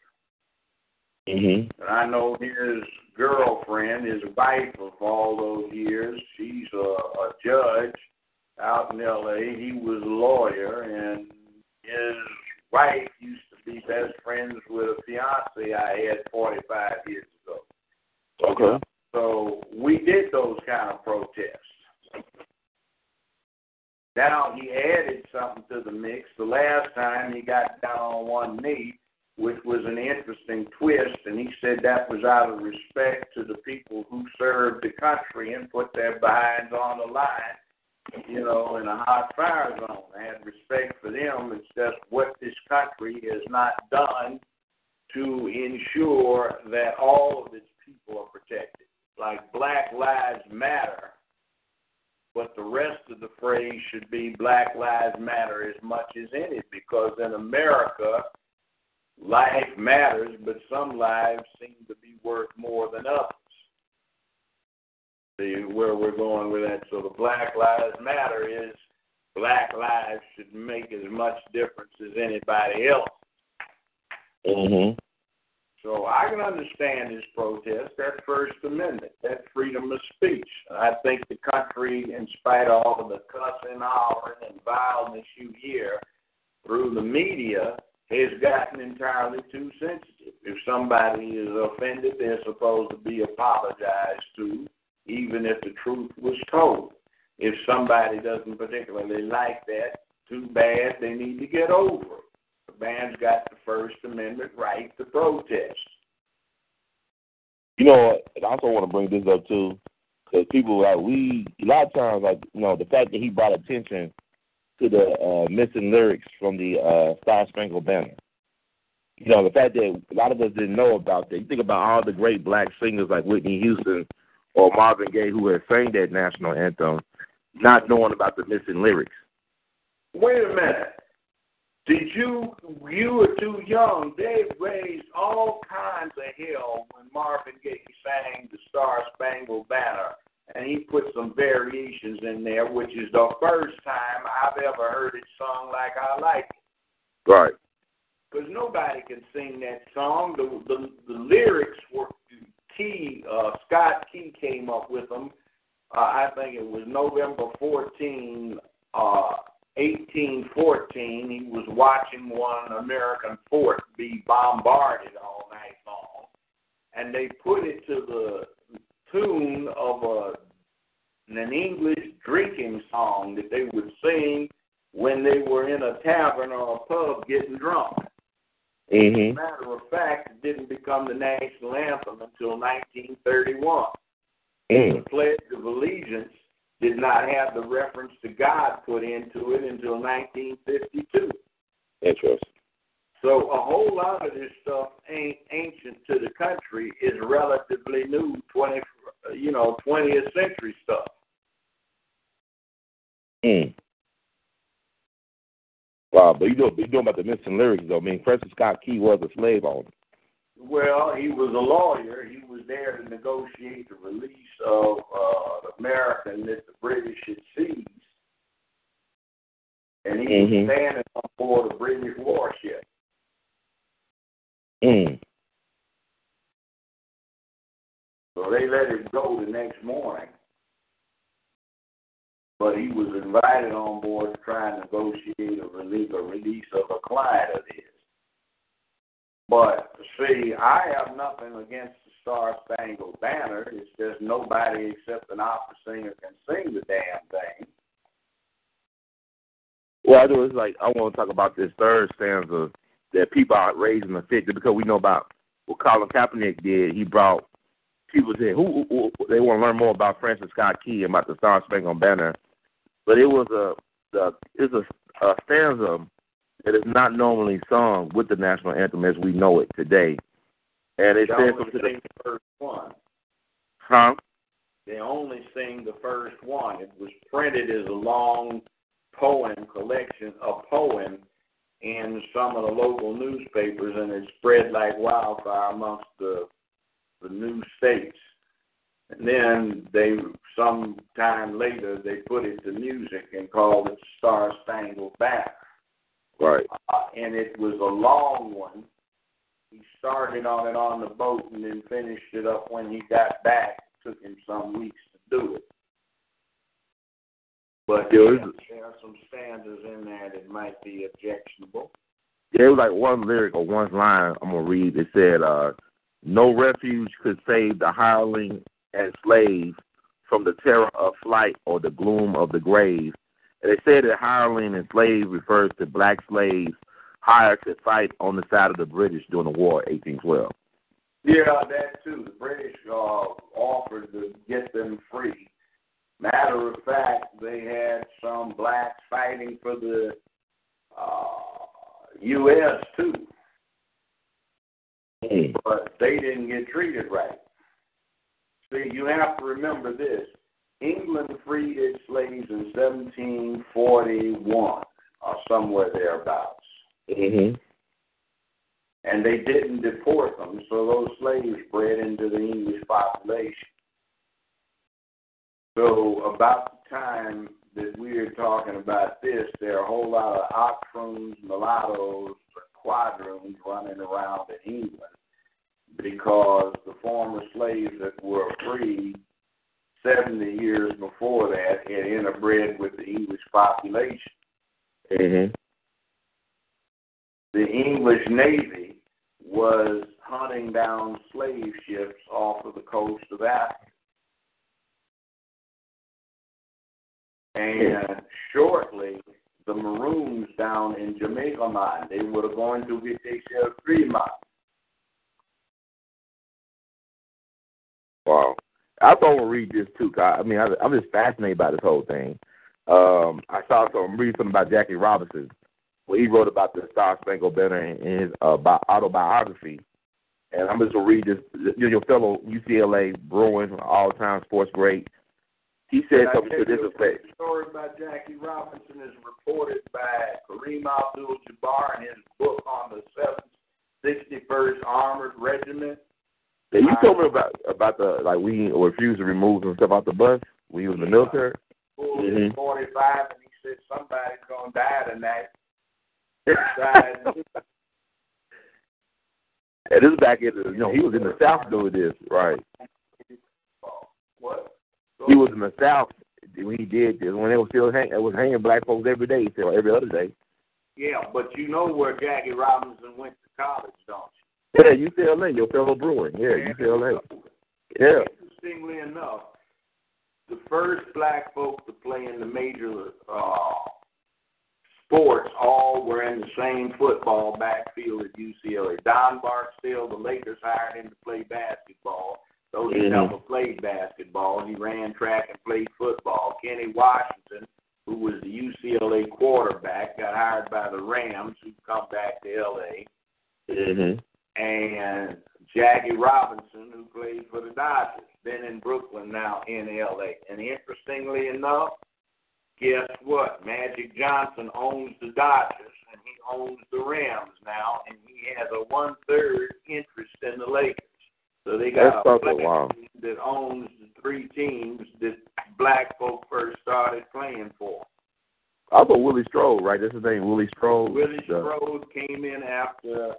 Mm-hmm. But I know his girlfriend, his wife of all those years, she's a judge out in L.A. He was a lawyer, and his wife used to be best friends with a fiancé I had 45 years ago. Okay. So we did those kind of protests. Now he added something to the mix. The last time he got down on one knee, which was an interesting twist, and he said that was out of respect to the people who served the country and put their behinds on the line, you know, in a hot fire zone. I had respect for them. It's just what this country has not done to ensure that all of its people are protected. Like Black Lives Matter, but the rest of the phrase should be Black Lives Matter as much as any, because in America, life matters, but some lives seem to be worth more than others. See where we're going with that. So the Black Lives Matter is black lives should make as much difference as anybody else. Mm-hmm. So I can understand this protest, that First Amendment, that freedom of speech. I think the country, in spite of all of the cussing, hollering, and violence you hear through the media, has gotten entirely too sensitive. If somebody is offended, they're supposed to be apologized to, even if the truth was told. If somebody doesn't particularly like that, too bad, they need to get over it. The man's got the First Amendment right to protest. You know, I also want to bring this up, too, because people like we, a lot of times, like, you know, the fact that he brought attention to the missing lyrics from the Star Spangled Banner. You know, the fact that a lot of us didn't know about that. You think about all the great black singers like Whitney Houston or Marvin Gaye who had sang that national anthem, not knowing about the missing lyrics. Wait a minute. Did you were too young. They raised all kinds of hell when Marvin Gaye sang the Star Spangled Banner. And he put some variations in there, which is the first time I've ever heard it sung like I like it. Right. Because nobody can sing that song. The lyrics were Key. Scott Key came up with them. I think it was November 14, 1814. He was watching one American fort be bombarded all night long. And they put it to the tune of an English drinking song that they would sing when they were in a tavern or a pub getting drunk. Mm-hmm. As a matter of fact, it didn't become the national anthem until 1931. Mm. The Pledge of Allegiance did not have the reference to God put into it until 1952. Interesting. So a whole lot of this stuff ain't ancient to the country. It's relatively new, 20th century stuff. Mm. Wow, but you know about the missing lyrics, though. I mean, Francis Scott Key was a slave owner. Well, he was a lawyer. He was there to negotiate the release of the American that the British had seized. And he was standing on board a British warship. Mm. So they let him go the next morning. But he was invited on board to try and negotiate a release of a client of his. But, see, I have nothing against the Star Spangled Banner. It's just nobody except an opera singer can sing the damn thing. Well, I do. It's like I want to talk about this third stanza that people are raising the figure because we know about what Colin Kaepernick did. He brought people say, who they want to learn more about Francis Scott Key and about the Star Spangled Banner, but it was a stanza that is not normally sung with the national anthem as we know it today. And it says something to the first one. Huh? They only sing the first one. It was printed as a long poem collection, a poem in some of the local newspapers, and it spread like wildfire amongst the new states. And then they, some time later, they put it to music and called it Star Spangled Banner. Right. And it was a long one. He started on it on the boat and then finished it up when he got back. It took him some weeks to do it. But there are some stanzas in there that might be objectionable. Yeah, it was like one lyric or one line I'm going to read. It said, no refuge could save the hireling and slave from the terror of flight or the gloom of the grave. And it said that hireling and slave refers to black slaves hired to fight on the side of the British during the War of 1812. Yeah, that too. The British offered to get them free. Matter of fact, they had some blacks fighting for the U.S. too. Mm. But they didn't get treated right. See, you have to remember this. England freed its slaves in 1741 or somewhere thereabouts. Mm-hmm. And they didn't deport them, so those slaves spread into the English population. So about the time that we're talking about this, there are a whole lot of octoroons, mulattoes, quadroons running around in England because the former slaves that were freed 70 years before that had interbred with the English population. Mm-hmm. The English Navy was hunting down slave ships off of the coast of Africa. And shortly, the Maroons down in Jamaica mine, they were going to get themselves free mine. Wow. I thought we'll read this too. I'm just fascinated by this whole thing. I'm reading something about Jackie Robinson. Well, he wrote about the Star Spangled Banner in his autobiography. And I'm just going to read this. Your fellow UCLA Bruin, all-time sports great, he said something to this effect. The story about Jackie Robinson is reported by Kareem Abdul-Jabbar in his book on the 761st Armored Regiment. Yeah, you told me about the, like, we refused to remove some stuff off the bus when he was in the military. Mm-hmm. 45, and he said somebody's going to die tonight. And this is back in the, he was in the South doing this, right? What? He was in the South when he did this. When they were still hanging black folks every day, so every other day. Yeah, but you know where Jackie Robinson went to college, don't you? Yeah, UCLA, your fellow Bruin. Yeah, UCLA. Yeah. Interestingly enough, the first black folk to play in the major sports all were in the same football backfield at UCLA. Don Barksdale, the Lakers hired him to play basketball. Though he never played basketball, he ran track and played football. Kenny Washington, who was the UCLA quarterback, got hired by the Rams, who come back to L.A. Mm-hmm. And Jackie Robinson, who played for the Dodgers, been in Brooklyn, now in L.A. And interestingly enough, guess what? Magic Johnson owns the Dodgers, and he owns the Rams now, and he has a one-third interest in the Lakers. So they got a player that owns the three teams that black folk first started playing for. I thought Willie Strode, right? That's his name, Willie Strode. Willie Strode came in after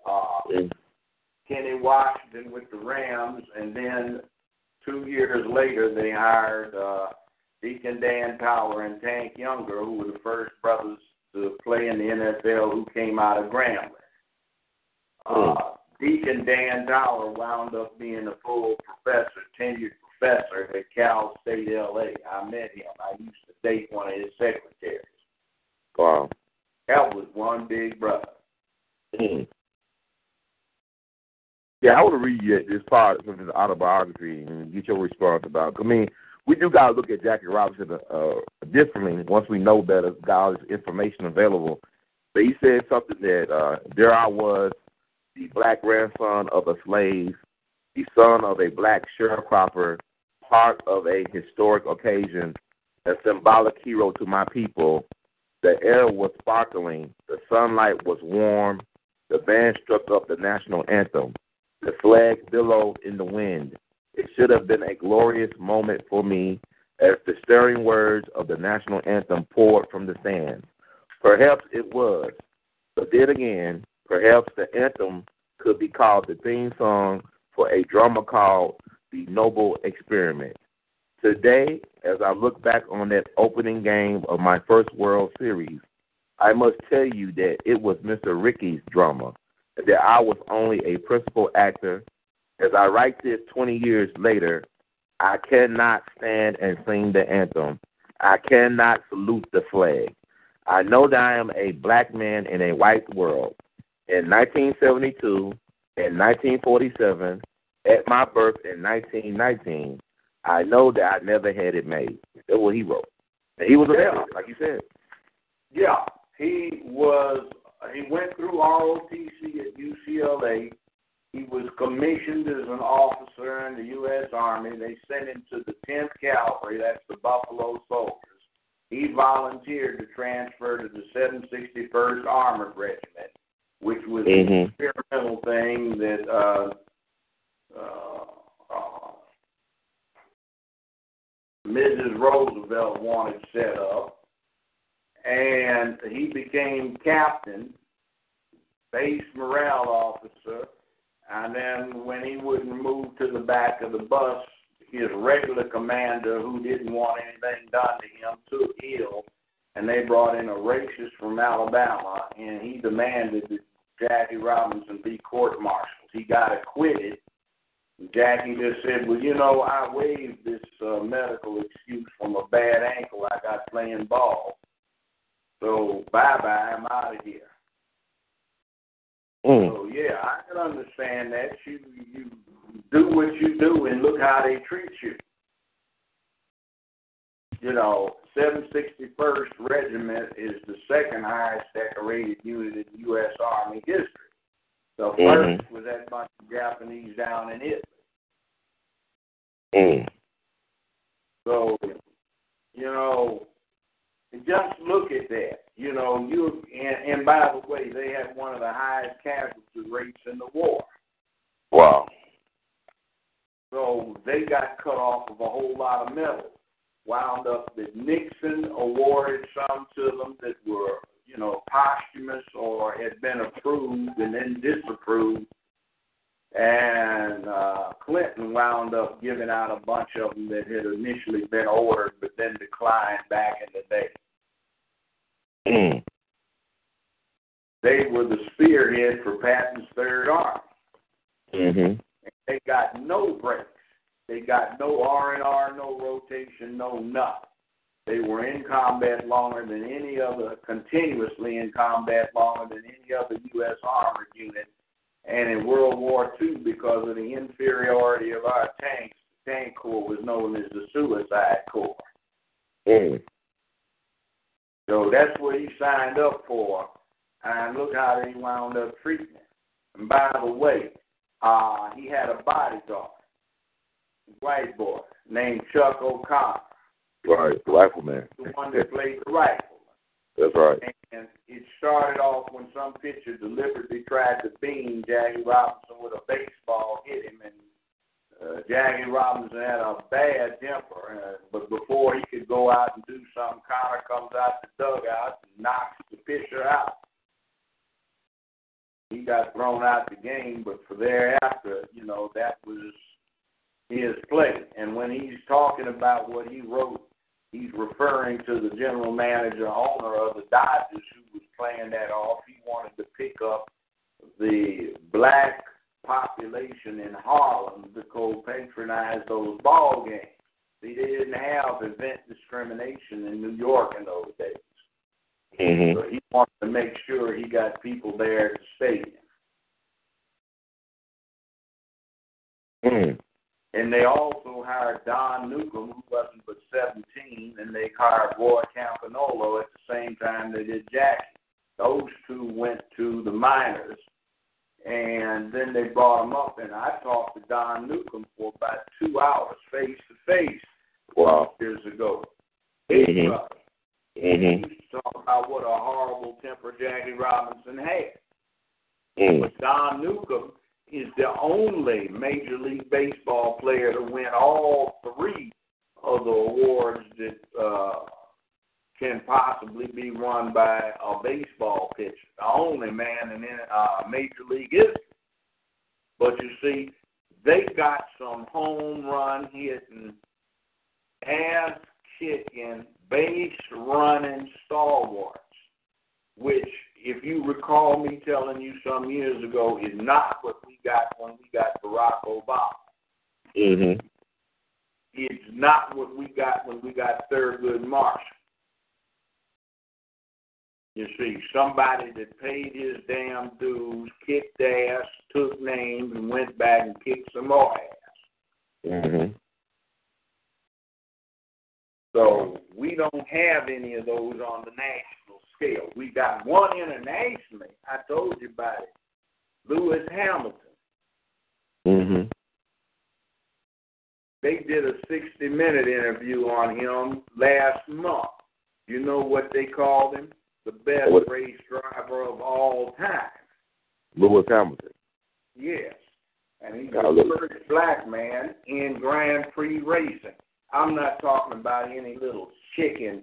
Kenny Washington with the Rams, and then 2 years later they hired Deacon Dan Towler and Tank Younger, who were the first brothers to play in the NFL who came out of Grambling. Deacon Dan Towler wound up being a full professor, tenured professor at Cal State L.A. I met him. I used to date one of his secretaries. Wow. That was one big brother. Mm. Yeah, I want to read you this parts of his autobiography and get your response about. I mean, we do got to look at Jackie Robinson differently once we know better, got all this information available. But he said something that there I was, the black grandson of a slave, the son of a black sharecropper, part of a historic occasion, a symbolic hero to my people. The air was sparkling. The sunlight was warm. The band struck up the national anthem. The flag billowed in the wind. It should have been a glorious moment for me as the stirring words of the national anthem poured from the stands. Perhaps it was, but then again, perhaps the anthem could be called the theme song for a drama called The Noble Experiment. Today, as I look back on that opening game of my first World Series, I must tell you that it was Mr. Ricky's drama, that I was only a principal actor. As I write this 20 years later, I cannot stand and sing the anthem. I cannot salute the flag. I know that I am a black man in a white world. In 1972, in 1947, at my birth in 1919, I know that I never had it made. That's what he wrote. And he was a man, like you said. Yeah, he was. He went through ROTC at UCLA. He was commissioned as an officer in the U.S. Army. They sent him to the 10th Cavalry, that's the Buffalo Soldiers. He volunteered to transfer to the 761st Armored Regiment, which was an experimental thing that Mrs. Roosevelt wanted set up, and he became captain, base morale officer, and then when he wouldn't move to the back of the bus, his regular commander, who didn't want anything done to him, took ill, and they brought in a racist from Alabama, and he demanded that Jackie Robinson be court-martialed. He got acquitted. Jackie just said, well, you know, I waived this medical excuse from a bad ankle I got playing ball. So, bye-bye, I'm out of here. Mm. So, yeah, I can understand that. You do what you do and look how they treat you. You know, 761st Regiment is the second highest decorated unit in U.S. Army history. The first was that bunch of Japanese down in Italy. So, you know, just look at that. You know, and by the way, they had one of the highest casualty rates in the war. Wow. So they got cut off of a whole lot of medals. Wound up that Nixon awarded some to them that were, you know, posthumous or had been approved and then disapproved. And Clinton wound up giving out a bunch of them that had initially been ordered but then declined back in the day. They were the spearhead for Patton's Third Army. And they got no breaks. They got no R&R, no rotation, no nothing. They were in combat longer than any other, continuously in combat longer than any other U.S. armored unit. And in World War II, because of the inferiority of our tanks, the tank corps was known as the Suicide Corps. So that's what he signed up for. And look how they wound up treating him. And by the way, he had a bodyguard, white boy, named Chuck O'Connor. Right, the rifleman. The one that played the rifle. That's right. And it started off when some pitcher deliberately tried to beam Jackie Robinson with a baseball, hit him, and Jackie Robinson had a bad temper. But before he could go out and do something, Connor comes out the dugout and knocks the pitcher out. He got thrown out the game, but for thereafter, you know, that was his play. And when he's talking about what he wrote, he's referring to the general manager, owner of the Dodgers, who was playing that off. He wanted to pick up the black population in Harlem to co-patronize those ball games. See, they didn't have event discrimination in New York in those days. So he wanted to make sure he got people there at the stadium. And they also hired Don Newcomb, who wasn't but 17, and they hired Roy Campanolo at the same time they did Jackie. Those two went to the minors, and then they brought him up, and I talked to Don Newcomb for about 2 hours face-to-face 4 years ago. He used to talk about what a horrible temper Jackie Robinson had. But Don Newcomb is the only Major League Baseball player to win all three of the awards that can possibly be won by a baseball pitcher. The only man in Major League history. But you see, they got some home run hitting, ass kicking, base running stalwarts, which, if you recall me telling you some years ago, is not what we got when we got Barack Obama. It's not what we got when we got Thurgood Marshall. You see, somebody that paid his damn dues, kicked ass, took names, and went back and kicked some more ass. So we don't have any of those on the national scale. We got one internationally. I told you about it. Lewis Hamilton. They did a 60-minute interview on him last month. You know what they called him? The best race driver of all time. Lewis Hamilton. Yes. And he's the first black man in Grand Prix racing. I'm not talking about any little chicken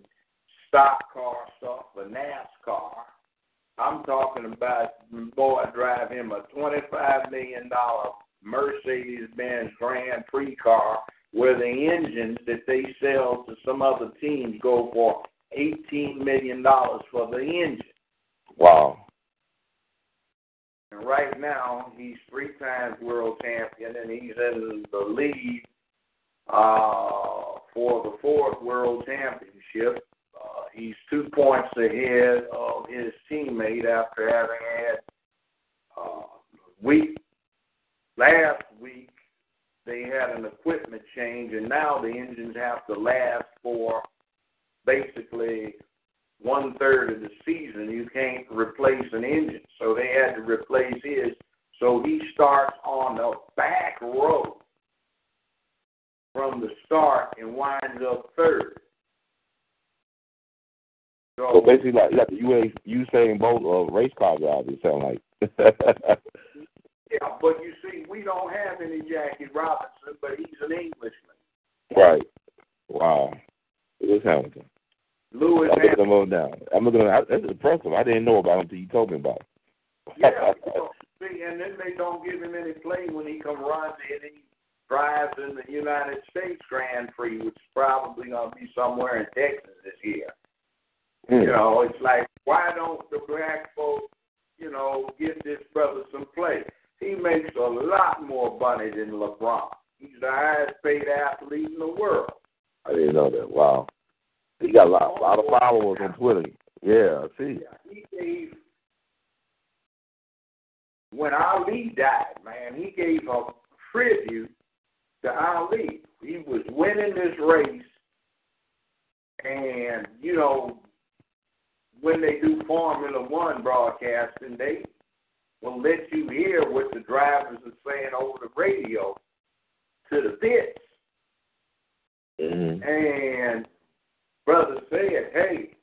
stock car stuff for NASCAR. I'm talking about, boy, drive him a $25 million Mercedes-Benz Grand Prix car where the engines that they sell to some other teams go for $18 million for the engine. Wow. And right now, he's 3 times world champion, and he's in the lead for the 4th world championship. He's 2 points ahead of his teammate after having had last week, they had an equipment change, and now the engines have to last for basically 1/3 of the season. You can't replace an engine, so they had to replace his. So he starts on the back row from the start and winds up 3rd. So basically, like the Usain Bolt of race car drivers, it sounds like. Yeah, but you see, we don't have any Jackie Robinson, but he's an Englishman. Right. Wow. Lewis Hamilton. Lewis Hamilton. I'm looking at him. That's impressive. I didn't know about him until you told me about him. See, and then they don't give him any play when he comes running and he drives in the United States Grand Prix, which is probably going to be somewhere in Texas this year. You know, it's like, why don't the black folks, you know, give this brother some play? He makes a lot more money than LeBron. He's the highest paid athlete in the world. I didn't know that. Wow. He got a lot of followers on Twitter. Yeah, I see. He gave, when Ali died, man, he gave a tribute to Ali. He was winning this race, and, you know, when they do Formula One broadcasting, they will let you hear what the drivers are saying over the radio to the pits. And brother said, hey,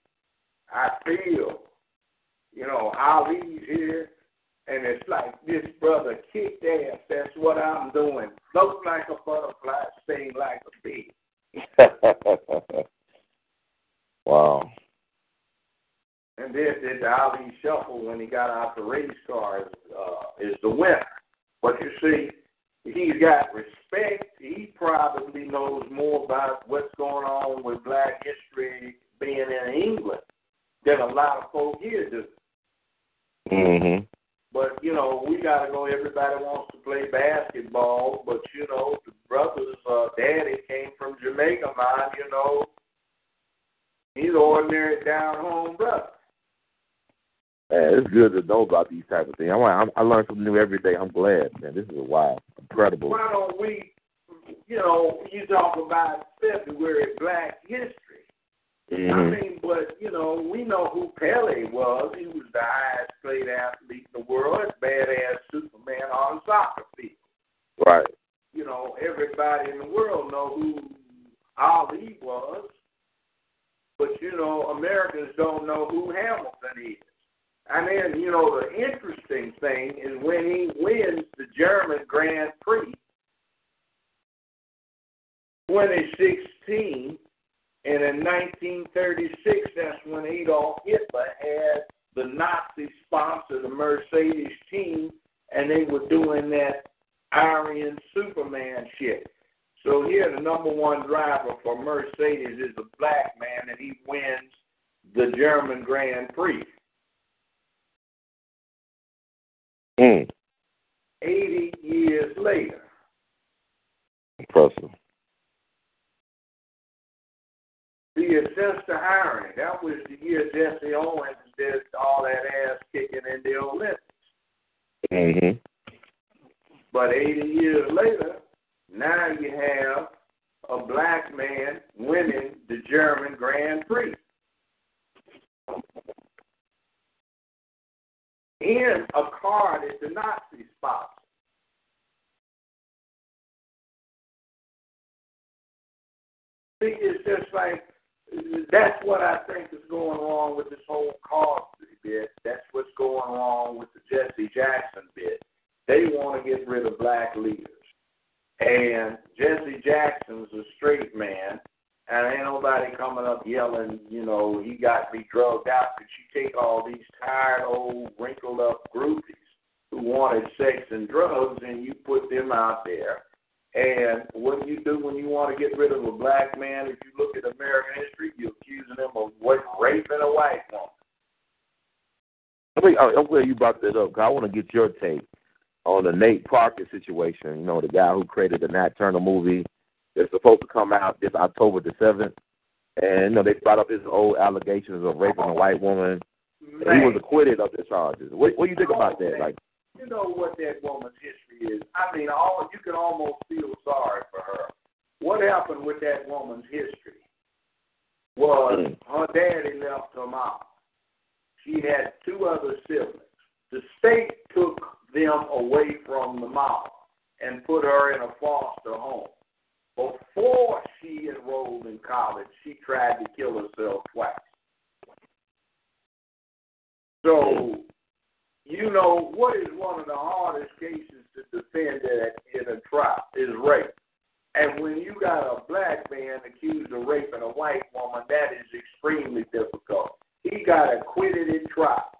I feel, you know, Ali's here. And it's like, this brother kicked ass. That's what I'm doing. Float like a butterfly, sting like a bee. Wow. And then did the Ali shuffle when he got out the race car is the winner. But you see, he's got respect. He probably knows more about what's going on with black history being in England than a lot of folk here do. But, you know, we got to go. Everybody wants to play basketball, but, you know, the brother's daddy came from Jamaica, man, you know. He's an ordinary down-home brother. Man, it's good to know about these type of things. I learn something new every day. I'm glad, man. This is a wild, incredible. Why don't we, you talk about February Black History. Mm-hmm. I mean, but, we know who Pele was. He was the highest paid athlete in the world, badass Superman on the soccer field. Right. Everybody in the world know who Ali was, but, Americans don't know who Hamilton is. And then, the interesting thing is when he wins the German Grand Prix, 2016, and in 1936, that's when Adolf Hitler had the Nazi sponsor, the Mercedes team, and they were doing that Aryan Superman shit. So here, the number one driver for Mercedes is a black man, and he wins the German Grand Prix. 80 years later. Impressive. See, it's just the irony. That was the year Jesse Owens did all that ass kicking in the Olympics. Mm-hmm. But 80 years later, now you have a black man winning the German Grand Prix. In a car that the Nazi spots. See, it's just like, that's what I think is going on with this whole Cosby bit. That's what's going on with the Jesse Jackson bit. They want to get rid of black leaders. And Jesse Jackson's a straight man, and ain't nobody coming up yelling, he got me drugged out. Because you take all these tired, old, wrinkled-up groupies who wanted sex and drugs, and you put them out there. And what do you do when you want to get rid of a black man? If you look at American history, you're accusing them of raping a white woman. I'm glad you brought that up, because I want to get your take on the Nate Parker situation, the guy who created the Nat Turner movie. They're supposed to come out this October the 7th. And, they brought up his old allegations of raping a white woman. And he was acquitted of the charges. What do you think about that? Like, you know what that woman's history is. I mean, you can almost feel sorry for her. What happened with that woman's history was her daddy left her mom. She had two other siblings. The state took them away from the mom and put her in a foster home. Before she enrolled in college, she tried to kill herself twice. So, what is one of the hardest cases to defend in a trial is rape. And when you got a black man accused of raping a white woman, that is extremely difficult. He got acquitted in trial.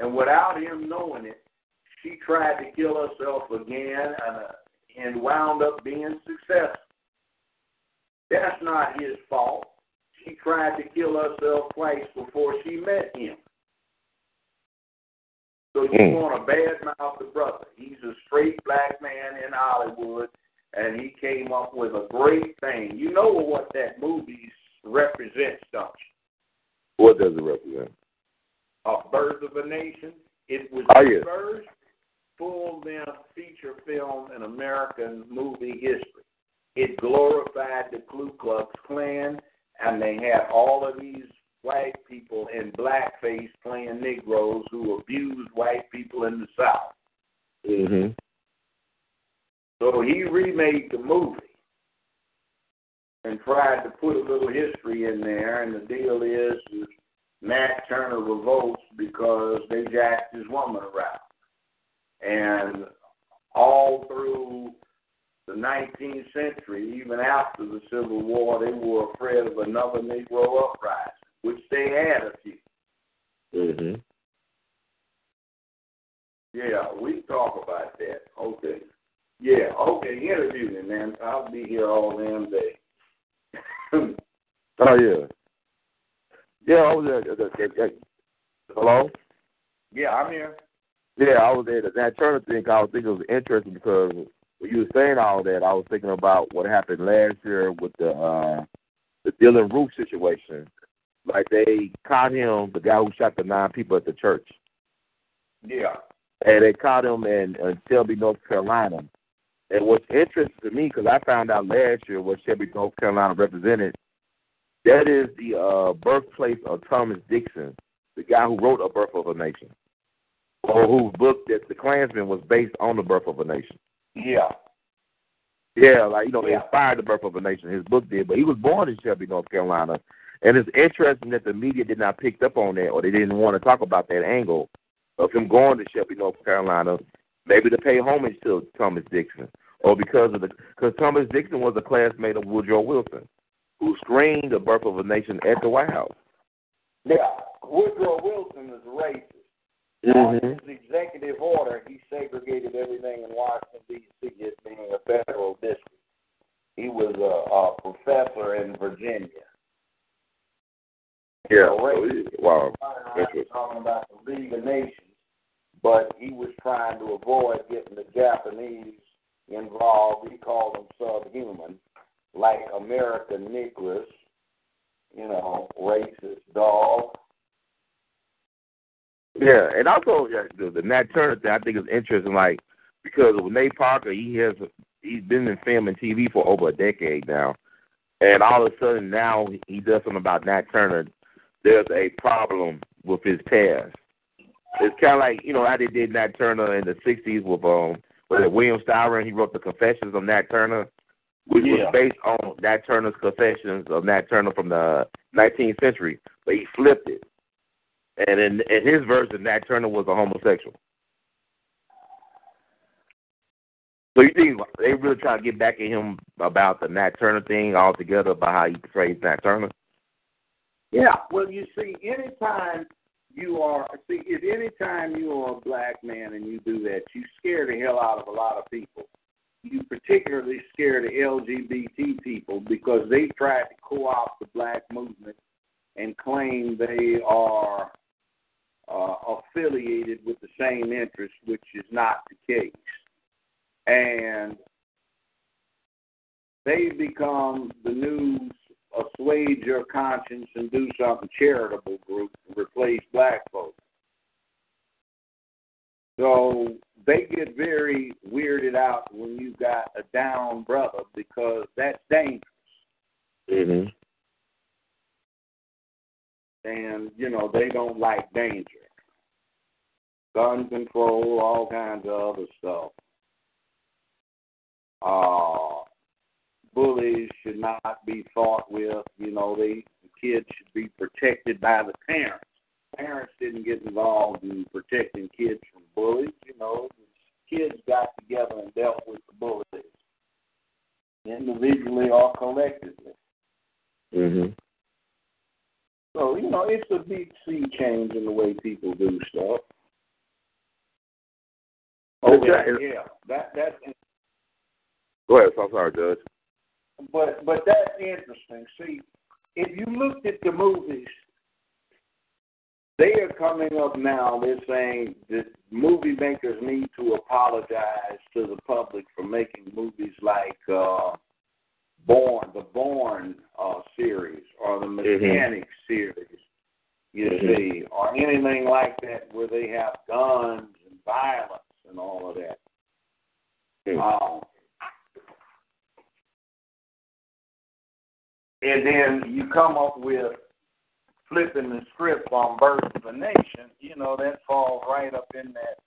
And without him knowing it, she tried to kill herself again and wound up being successful. That's not his fault. She tried to kill herself twice before she met him. So you want to badmouth the brother. He's a straight black man in Hollywood, and he came up with a great thing. You know what that movie represents, don't you? What does it represent? A Birth of a Nation. It was the first full-length feature film in American movie history. It glorified the Ku Klux Klan, and they had all of these white people in blackface playing Negroes who abused white people in the South. Mm-hmm. So he remade the movie and tried to put a little history in there, and the deal is Nat Turner revolts because they jacked his woman around. And all through the 19th century, even after the Civil War, they were afraid of another Negro uprising, which they had a few. Mm-hmm. Yeah, we talk about that. Okay. Yeah, okay, interview me, man. I'll be here all damn day. Oh, yeah. Yeah, I was there. Hello? Yeah, I'm here. Yeah, I was there. That Turner thing, I was thinking it was interesting because when you were saying all that, I was thinking about what happened last year with the Dylann Roof situation. Like they caught him, the guy who shot the 9 people at the church. Yeah. And they caught him in Shelby, North Carolina. And what's interesting to me, because I found out last year what Shelby, North Carolina represented, that is the birthplace of Thomas Dixon, the guy who wrote A Birth of a Nation, or whose book that the Klansman was based on The Birth of a Nation. Yeah. Yeah, like, you know, it inspired The Birth of a Nation. His book did, but he was born in Shelby, North Carolina. And it's interesting that the media did not pick up on that, or they didn't want to talk about that angle of him going to Shelby, North Carolina, maybe to pay homage to Thomas Dixon, or because Thomas Dixon was a classmate of Woodrow Wilson, who screened The Birth of a Nation at the White House. Yeah, Woodrow Wilson is racist. Mm-hmm. On his executive order, he segregated everything in Washington, D.C., as being a federal district. He was a professor in Virginia. Yeah, so Ray, wow. He was talking about the League of Nations, but he was trying to avoid getting the Japanese involved. He called them subhuman, like American Negroes, you know, racist dog. Yeah, and also the Nat Turner thing I think is interesting, like, because with Nate Parker, he's been in film and TV for over a decade now, and all of a sudden now he does something about Nat Turner. There's a problem with his past. It's kind of like, you know, how they did Nat Turner in the 60s with William Styron. He wrote The Confessions of Nat Turner, which was based on Nat Turner's Confessions of Nat Turner from the 19th century, but he flipped it. And in his version, Nat Turner was a homosexual. So you think they really try to get back at him about the Nat Turner thing altogether, about how he portrays Nat Turner? Yeah, well, you see, anytime you are a black man and you do that, you scare the hell out of a lot of people. You particularly scare the LGBT people because they tried to co-opt the black movement and claim they are affiliated with the same interest, which is not the case. And they become the new assuage your conscience and do something charitable group and replace black folks. So they get very weirded out when you got a down brother because that's dangerous. Mm-hmm. And, you know, they don't like danger. Gun control, all kinds of other stuff. Bullies should not be fought with. You know, the kids should be protected by the parents. Parents didn't get involved in protecting kids from bullies. You know, the kids got together and dealt with the bullies, individually or collectively. Mm-hmm. So, you know, it's a big sea change in the way people do stuff. Oh, yeah. That's interesting. Go ahead. I'm sorry, Judge. But that's interesting. See, if you looked at the movies, they are coming up now. They're saying that movie makers need to apologize to the public for making movies like the Bourne series or the Mechanic series, you see, or anything like that where they have guns and violence and all of that. And then you come up with flipping the script on Birth of a Nation, you know, that falls right up in that,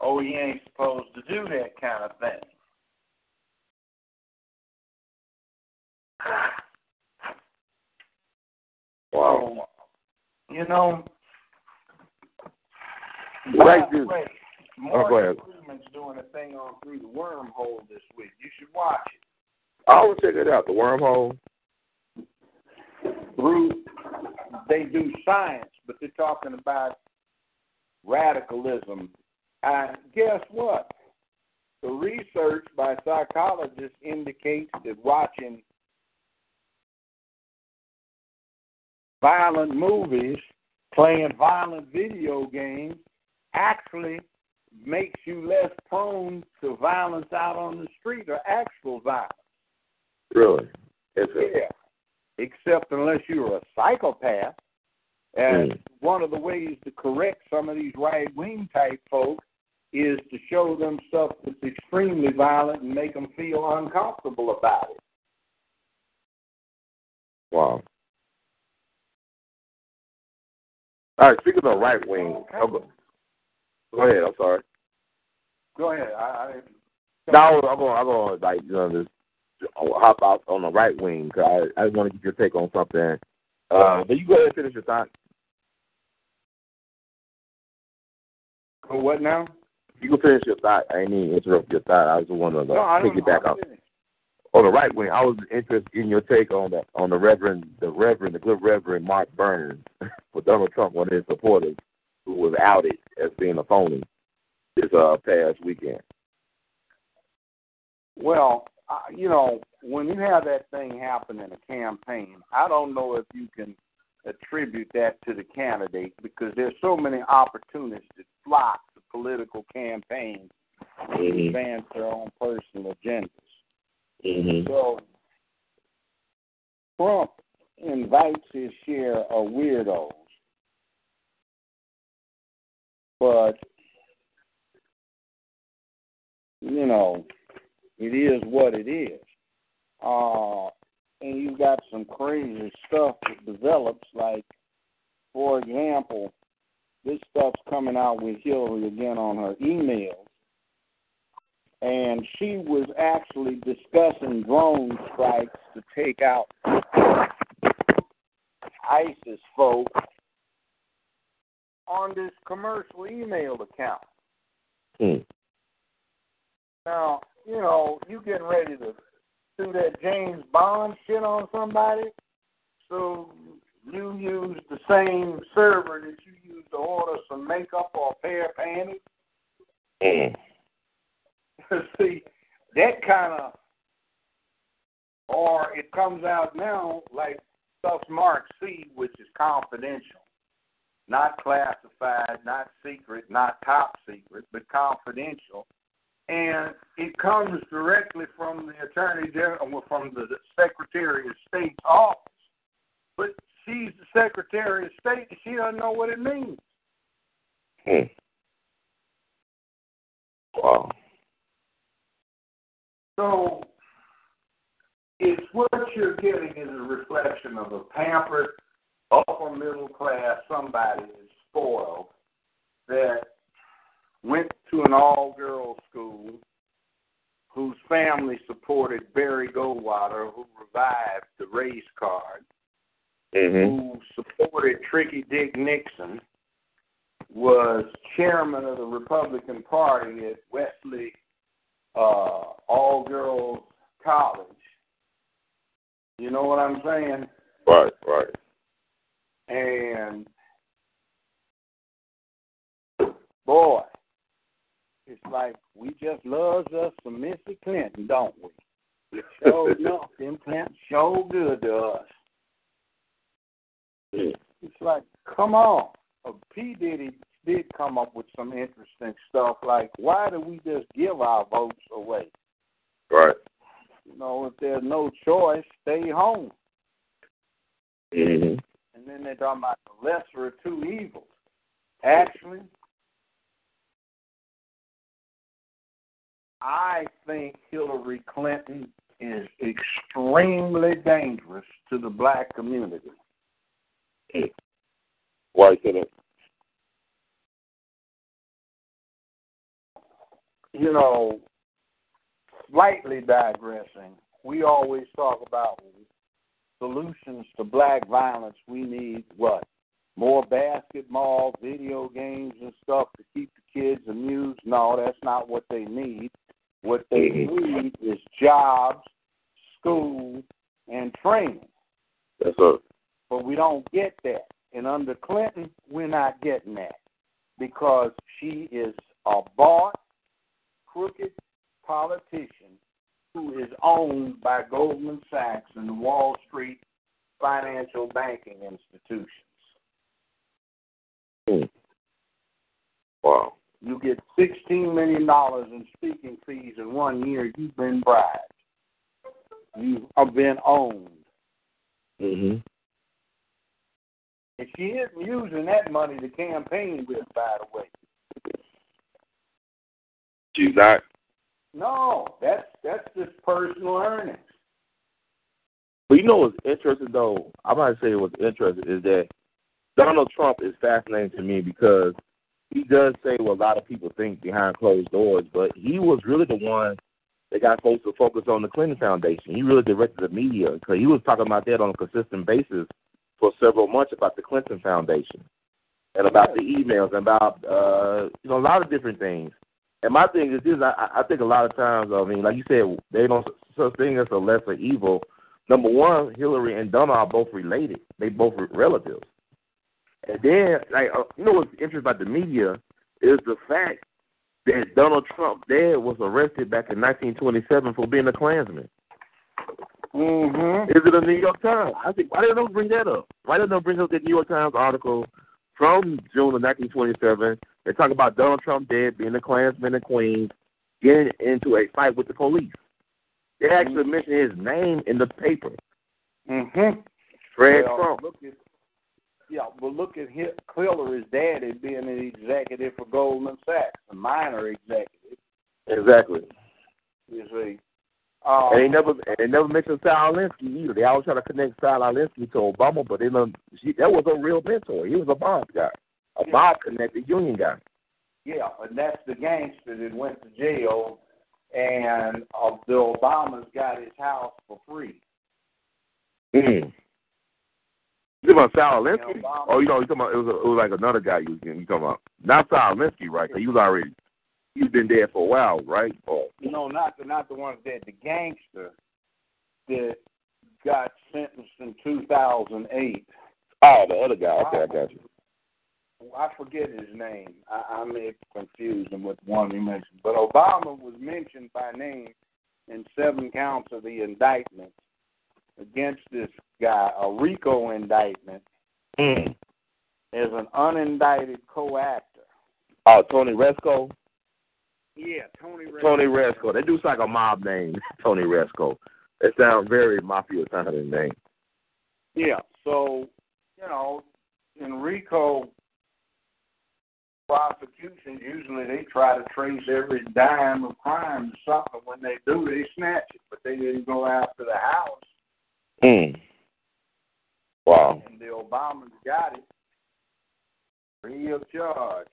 oh, you ain't supposed to do that kind of thing. Wow. So, you know, Morgan Freeman's doing a thing on Through the Wormhole this week. You should watch it. I will check it out, The Wormhole. They do science, but they're talking about radicalism. And guess what? The research by psychologists indicates that watching violent movies, playing violent video games, actually makes you less prone to violence out on the street or actual violence. Really? Yeah. except unless you're a psychopath. And one of the ways to correct some of these right-wing type folks is to show them stuff that's extremely violent and make them feel uncomfortable about it. Wow. All right, speaking of the right wing, go ahead. I'm sorry. Go ahead. I'm gonna like, you know, just hop out on the right wing because I want to get your take on something. But you go ahead and finish your thought. On what now? You can finish your thought. I didn't even interrupt your thought. I just want to take it back up. On the right wing, I was interested in your take on that, on the good Reverend Mark Burns, for Donald Trump, one of his supporters, who was outed as being a phony this past weekend. Well, you know, when you have that thing happen in a campaign, I don't know if you can attribute that to the candidate because there's so many opportunists that flock to political campaigns to advance their own personal agendas. So Trump invites his share of weirdos, but, you know, it is what it is. And you've got some crazy stuff that develops, like, for example, this stuff's coming out with Hillary again on her emails. And she was actually discussing drone strikes to take out ISIS folks on this commercial email account. Now, you know, you getting ready to do that James Bond shit on somebody, so you use the same server that you use to order some makeup or a pair of panties. See, that kind of, or it comes out now like stuff marked C, which is confidential, not classified, not secret, not top secret, but confidential, and it comes directly from the Attorney General, from the Secretary of State's office. But she's the Secretary of State, and she doesn't know what it means. Wow. So it's what you're getting is a reflection of a pampered, upper middle class somebody that's spoiled, that went to an all-girls school, whose family supported Barry Goldwater, who revived the race card, who supported Tricky Dick Nixon, was chairman of the Republican Party at Wesley all-girls college. You know what I'm saying? Right, right. And, boy, it's like we just love us some Missy Clinton, don't we? Sure enough, them Clinton show good to us. It's like, come on. P. Diddy did come up with some interesting stuff, like, why do we just give our votes away? Right. You know, if there's no choice, stay home. And then they're talking about the lesser of two evils. Actually, I think Hillary Clinton is extremely dangerous to the black community. Why is it? You know, slightly digressing, we always talk about solutions to black violence. We need what? More basketball, video games and stuff to keep the kids amused. No, that's not what they need. What they need is jobs, school, and training. Yes, sir. But we don't get that. And under Clinton, we're not getting that because she is a bought, crooked politician who is owned by Goldman Sachs and the Wall Street financial banking institutions. Wow. You get $16 million in speaking fees in 1 year. You've been bribed. You have been owned. Mm-hmm. And she isn't using that money to campaign with, by the way. She's not? No, that's just personal earnings. But you know what's interesting, though? I might say what's interesting is that Donald Trump is fascinating to me because he does say what a lot of people think behind closed doors, but he was really the one that got folks to focus on the Clinton Foundation. He really directed the media because he was talking about that on a consistent basis for several months about the Clinton Foundation and about the emails and about a lot of different things. And my thing is this: I think a lot of times, I mean, like you said, they don't such thing as a lesser evil. Number one, Hillary and Donald are both related; they both are relatives. And then, what's interesting about the media is the fact that Donald Trump there was arrested back in 1927 for being a Klansman. Mm-hmm. Is it a New York Times? I think, why did they bring that up? Why did they bring up the New York Times article from June of 1927 that talk about Donald Trump dead, being a Klansman in Queens, getting into a fight with the police? They actually mentioned his name in the paper. Mm-hmm. Fred Trump. Look at Hillary's daddy being an executive for Goldman Sachs, a minor executive. Exactly. You see. And they never mentioned Saul Alinsky either. They always try to connect Saul Alinsky to Obama, but that was a real mentor. He was a mob guy, mob-connected union guy. Yeah, and that's the gangster that went to jail, and the Obamas got his house for free. Mm-hmm. You talking about Saul Alinsky? Yeah, you talking about it was like another guy you talking about? Not Saul Alinsky, right? Because he was already. He's been dead for a while, right? Or, no, not the ones that the gangster that got sentenced in 2008. Oh, the other guy. Okay, I got you. I forget his name. I may confuse him with the one he mentioned. But Obama was mentioned by name in 7 counts of the indictments against this guy, a RICO indictment, as an unindicted co-actor. Oh, Tony Rezko? Yeah, Tony Rezko. They do like a mob name, Tony Rezko. It sounds very mafia sounding name. Yeah, so, in RICO prosecution, usually they try to trace every dime of crime to something. When they do, they snatch it, but they didn't go after the house. Wow. And the Obamas got it free of charge.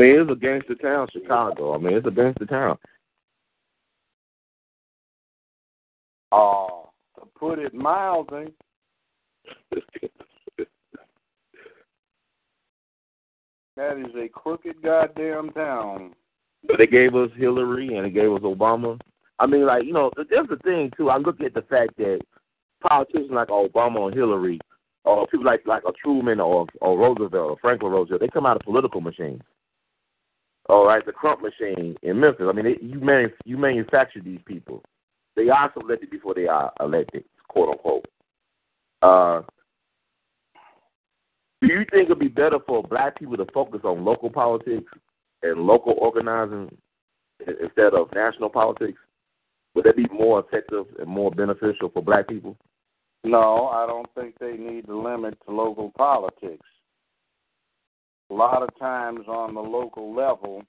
I mean, it's a gangster town, Chicago. I mean, it's a gangster town. To put it mildly. That is a crooked goddamn town. They gave us Hillary and they gave us Obama. I mean, that's the thing, too. I look at the fact that politicians like Obama or Hillary or people like a Truman or Roosevelt or Franklin Roosevelt, they come out of political machines. All right, the Crump machine in Memphis. I mean, you manufacture these people. They are selected before they are elected, quote unquote. Do you think it'd be better for black people to focus on local politics and local organizing instead of national politics? Would that be more effective and more beneficial for black people? No, I don't think they need the limit to local politics. A lot of times on the local level,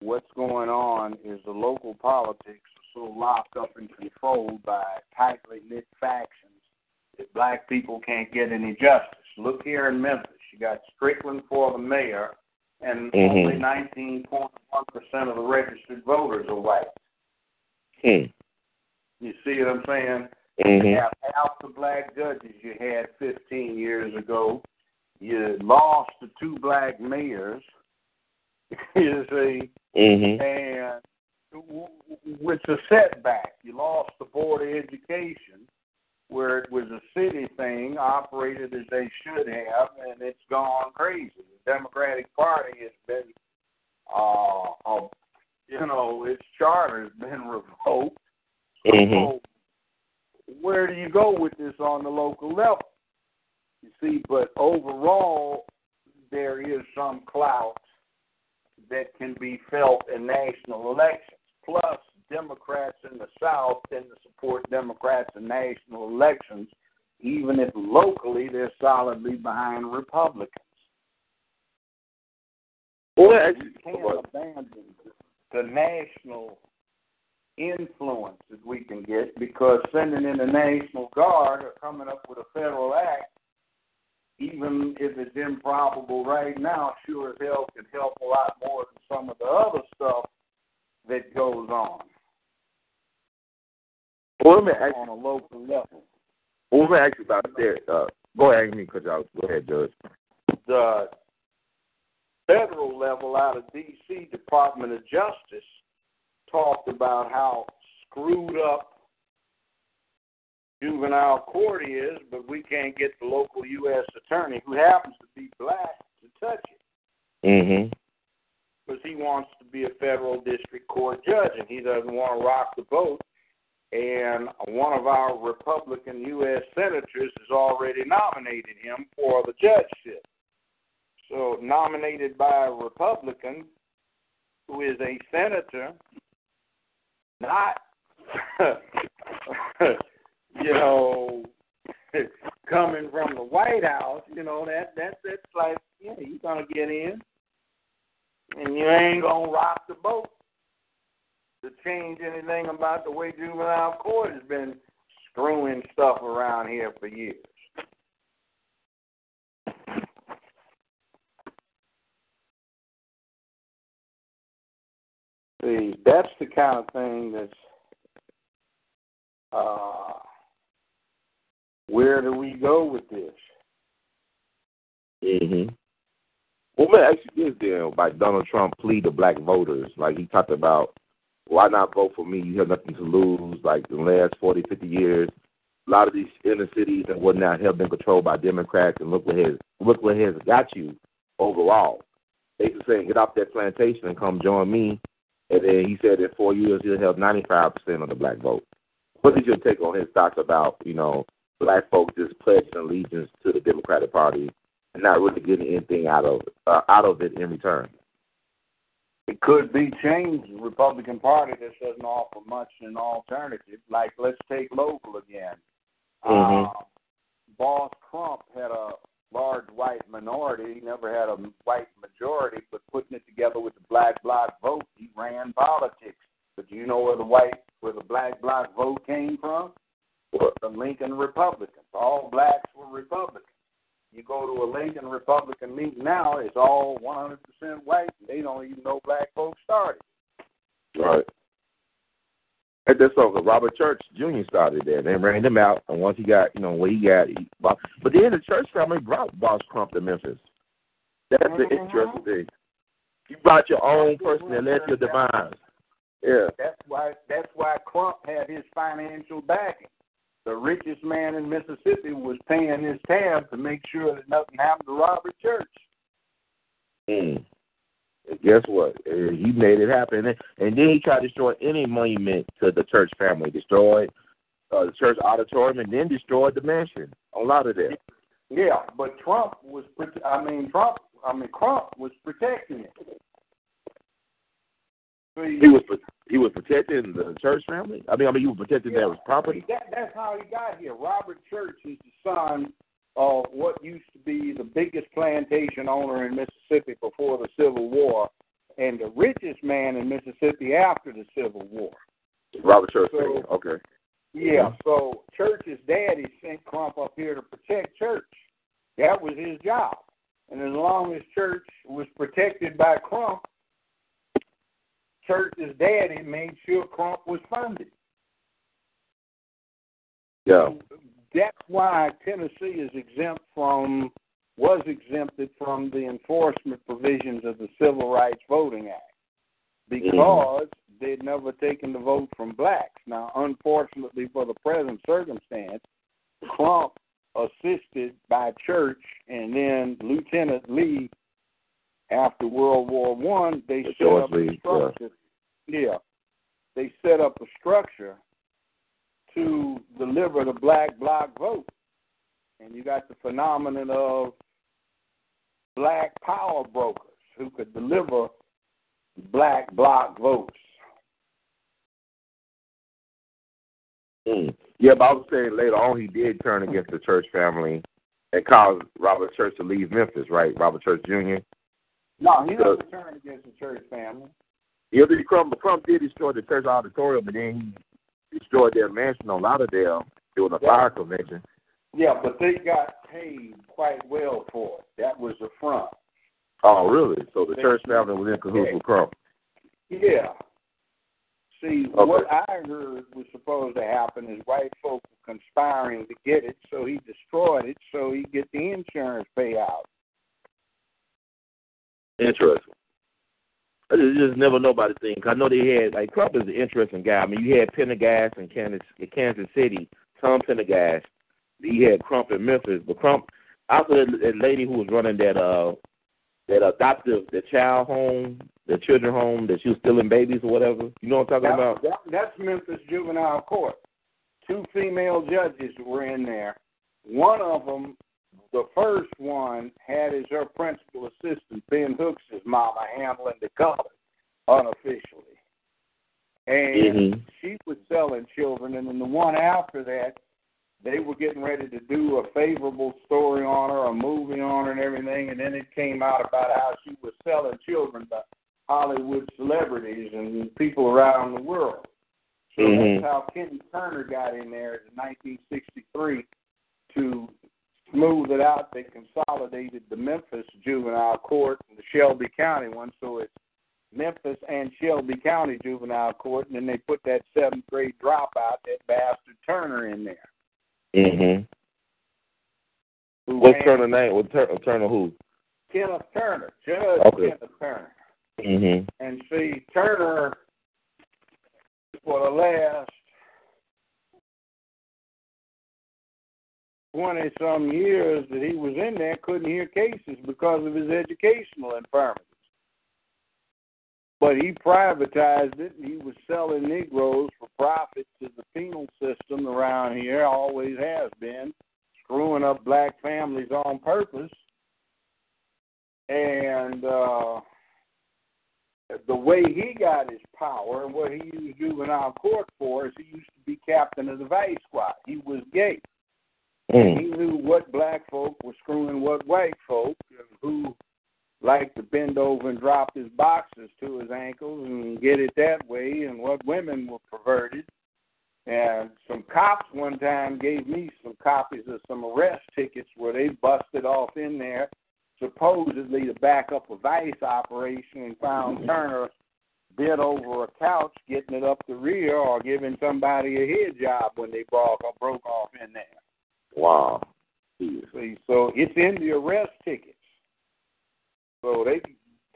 what's going on is the local politics are so locked up and controlled by tightly knit factions that black people can't get any justice. Look here in Memphis. You got Strickland for the mayor, and only 19.1% of the registered voters are white. You see what I'm saying? You have half the black judges you had 15 years ago. You lost the 2 black mayors, you see, and it's a setback. You lost the Board of Education, where it was a city thing, operated as they should have, and it's gone crazy. The Democratic Party has been, its charter has been revoked. So where do you go with this on the local level? You see, but overall, there is some clout that can be felt in national elections. Plus, Democrats in the South tend to support Democrats in national elections, even if locally they're solidly behind Republicans. Well, you can't abandon the national influence that we can get, because sending in the National Guard or coming up with a federal act, even if it's improbable right now, sure as hell could help a lot more than some of the other stuff that goes on. Well, on a local level. Well, let me ask you about that. Go ahead, go ahead, Judge. The federal level out of D.C. Department of Justice talked about how screwed up juvenile court is, but we can't get the local U.S. attorney, who happens to be black, to touch it. Mm-hmm. Because he wants to be a federal district court judge, and he doesn't want to rock the boat. And one of our Republican U.S. senators has already nominated him for the judgeship. So nominated by a Republican who is a senator, not, you know, coming from the White House, you know, that's like, yeah, you're going to get in, and you ain't going to rock the boat to change anything about the way juvenile court has been screwing stuff around here for years. See, that's the kind of thing that's, where do we go with this? Mm-hmm. Well, man, actually, this deal by Donald Trump plead to black voters. Like, he talked about, why not vote for me? You have nothing to lose. Like, the last 40, 50 years, a lot of these inner cities and whatnot have been controlled by Democrats, and look what has got you overall. They just saying, get off that plantation and come join me. And then he said in 4 years he'll have 95% of the black vote. What did you take on his thoughts about, you know, black folks just pledging allegiance to the Democratic Party and not really getting anything out of it in return? It could be changed. The Republican Party just doesn't offer much an alternative. Like, let's take local again. Mm-hmm. Boss Trump had a large white minority. He never had a white majority, but putting it together with the black bloc vote, he ran politics. But do you know where the black bloc vote came from? The Lincoln Republicans. All blacks were Republicans. You go to a Lincoln Republican meeting now, it's all 100% white. They don't even know black folks started. Right. And that's all. Robert Church Jr. started there. They ran him out, and once he got, you know, what he bought. But then the Church family brought Boss Crump to Memphis. That's the interesting thing. You brought your own person and left your demise. Yeah. That's why Crump had his financial backing. The richest man in Mississippi was paying his tab to make sure that nothing happened to Robert Church. Mm. And guess what? He made it happen. And then he tried to destroy any monument to the Church family. Destroyed the Church auditorium, and then destroyed the mansion. A lot of that. Yeah, but Crump was protecting it. He was protecting the Church family? I mean, he was protecting their property? That's how he got here. Robert Church is the son of what used to be the biggest plantation owner in Mississippi before the Civil War and the richest man in Mississippi after the Civil War. Robert Church, okay. Yeah, so Church's daddy sent Crump up here to protect Church. That was his job. And as long as Church was protected by Crump, Church's daddy made sure Crump was funded. Yeah. That's why Tennessee was exempted from the enforcement provisions of the Civil Rights Voting Act, because they'd never taken the vote from blacks. Now, unfortunately for the present circumstance, Crump, assisted by Church and then Lieutenant Lee, after World War One, they set up a structure. Yeah, they set up a structure to deliver the black bloc vote, and you got the phenomenon of black power brokers who could deliver black bloc votes. Yeah, but I was saying later on he did turn against the Church family and caused Robert Church to leave Memphis, right? Robert Church Jr.? No, he doesn't turn against the Church family. Yeah, but Crump did destroy the church auditorium, but then he destroyed their mansion on Lauderdale during a fire convention. Yeah, but they got paid quite well for it. That was the front. Oh, really? So the Church family was in cahoots with Crump. Yeah. See, what I heard was supposed to happen is white folk were conspiring to get it, so he destroyed it so he'd get the insurance payout. Interesting. It's just never nobody thinks. I know they had, like, Crump is an interesting guy. I mean, you had Pendergast in Kansas City, Tom Pendergast. He had Crump in Memphis. But Crump, after that lady who was running that adoptive, the child home, the children home, that she was stealing babies or whatever. You know what I'm talking about? That's Memphis Juvenile Court. 2 female judges were in there. One of them, the first one, had as her principal assistant Ben Hooks' mama handling the color unofficially. And she was selling children. And then the one after that, they were getting ready to do a favorable story on her, a movie on her and everything, and then it came out about how she was selling children to Hollywood celebrities and people around the world. So that's how Kenny Turner got in there in 1963 to smooth it out. They consolidated the Memphis Juvenile Court and the Shelby County one, so it's Memphis and Shelby County Juvenile Court, and then they put that 7th grade dropout, that bastard Turner, in there. What's Turner's name? Turner who? Kenneth Turner. Judge Kenneth Turner. And see, Turner, for the last 20-some years that he was in there, couldn't hear cases because of his educational impairments. But he privatized it, and he was selling Negroes for profit to the penal system around here, always has been, screwing up black families on purpose. And the way he got his power and what he used juvenile court for is he used to be captain of the vice squad. He was gay. And he knew what black folk were screwing what white folk and who liked to bend over and drop his boxes to his ankles and get it that way, and what women were perverted. And some cops one time gave me some copies of some arrest tickets where they busted off in there, supposedly to back up a vice operation, and found Turner bent over a couch, getting it up the rear or giving somebody a head job when they broke off in there. Wow. See, so it's in the arrest ticket. So they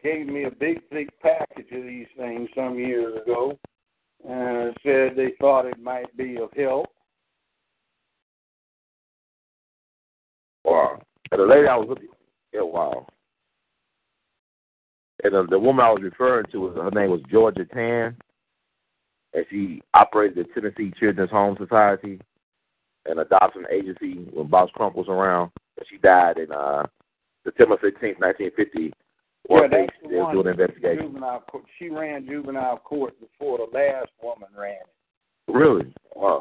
gave me a big, thick package of these things some years ago and said they thought it might be of help. Wow. And the lady I was looking at, and the woman I was referring to, her name was Georgia Tan, and she operated the Tennessee Children's Home Society, an adoption agency when Boss Crump was around, and she died in September 15, 1950, they were doing an investigation. She ran juvenile court before the last woman ran it. Really? Wow.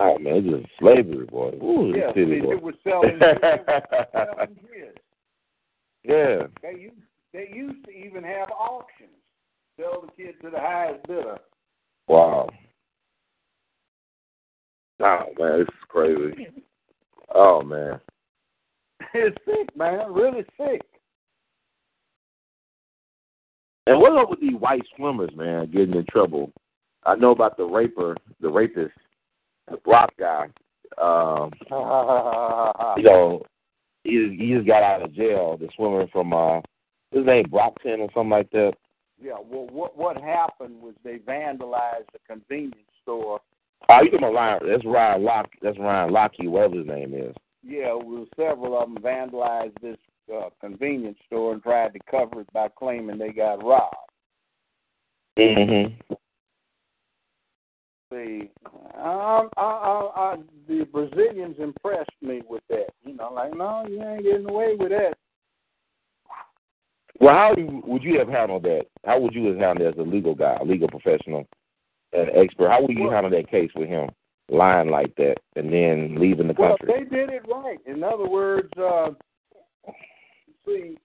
Oh, man, it's just slavery, boy. Ooh, yeah, it was selling kids. Yeah. They used to even have auctions, sell the kid to the highest bidder. Wow. Oh, man, this is crazy. Oh, man. It's sick, man. Really sick. And what up with these white swimmers, man, getting in trouble? I know about the rapist, the Brock guy. You know, he just got out of jail. The swimmer from his name Brockton or something like that. Yeah. Well, what happened was they vandalized the convenience store. Oh, you talking about Ryan? That's Ryan Locke. That's Ryan Lochte, whatever his name is. Yeah, well, several of them vandalized this convenience store and tried to cover it by claiming they got robbed. See, the Brazilians impressed me with that. You know, like, no, you ain't getting away with that. Well, how would you have handled that? How would you have handled that as a legal guy, a legal professional? an expert. How will you handle that case with him lying like that and then leaving the country? Well, they did it right. In other words, see,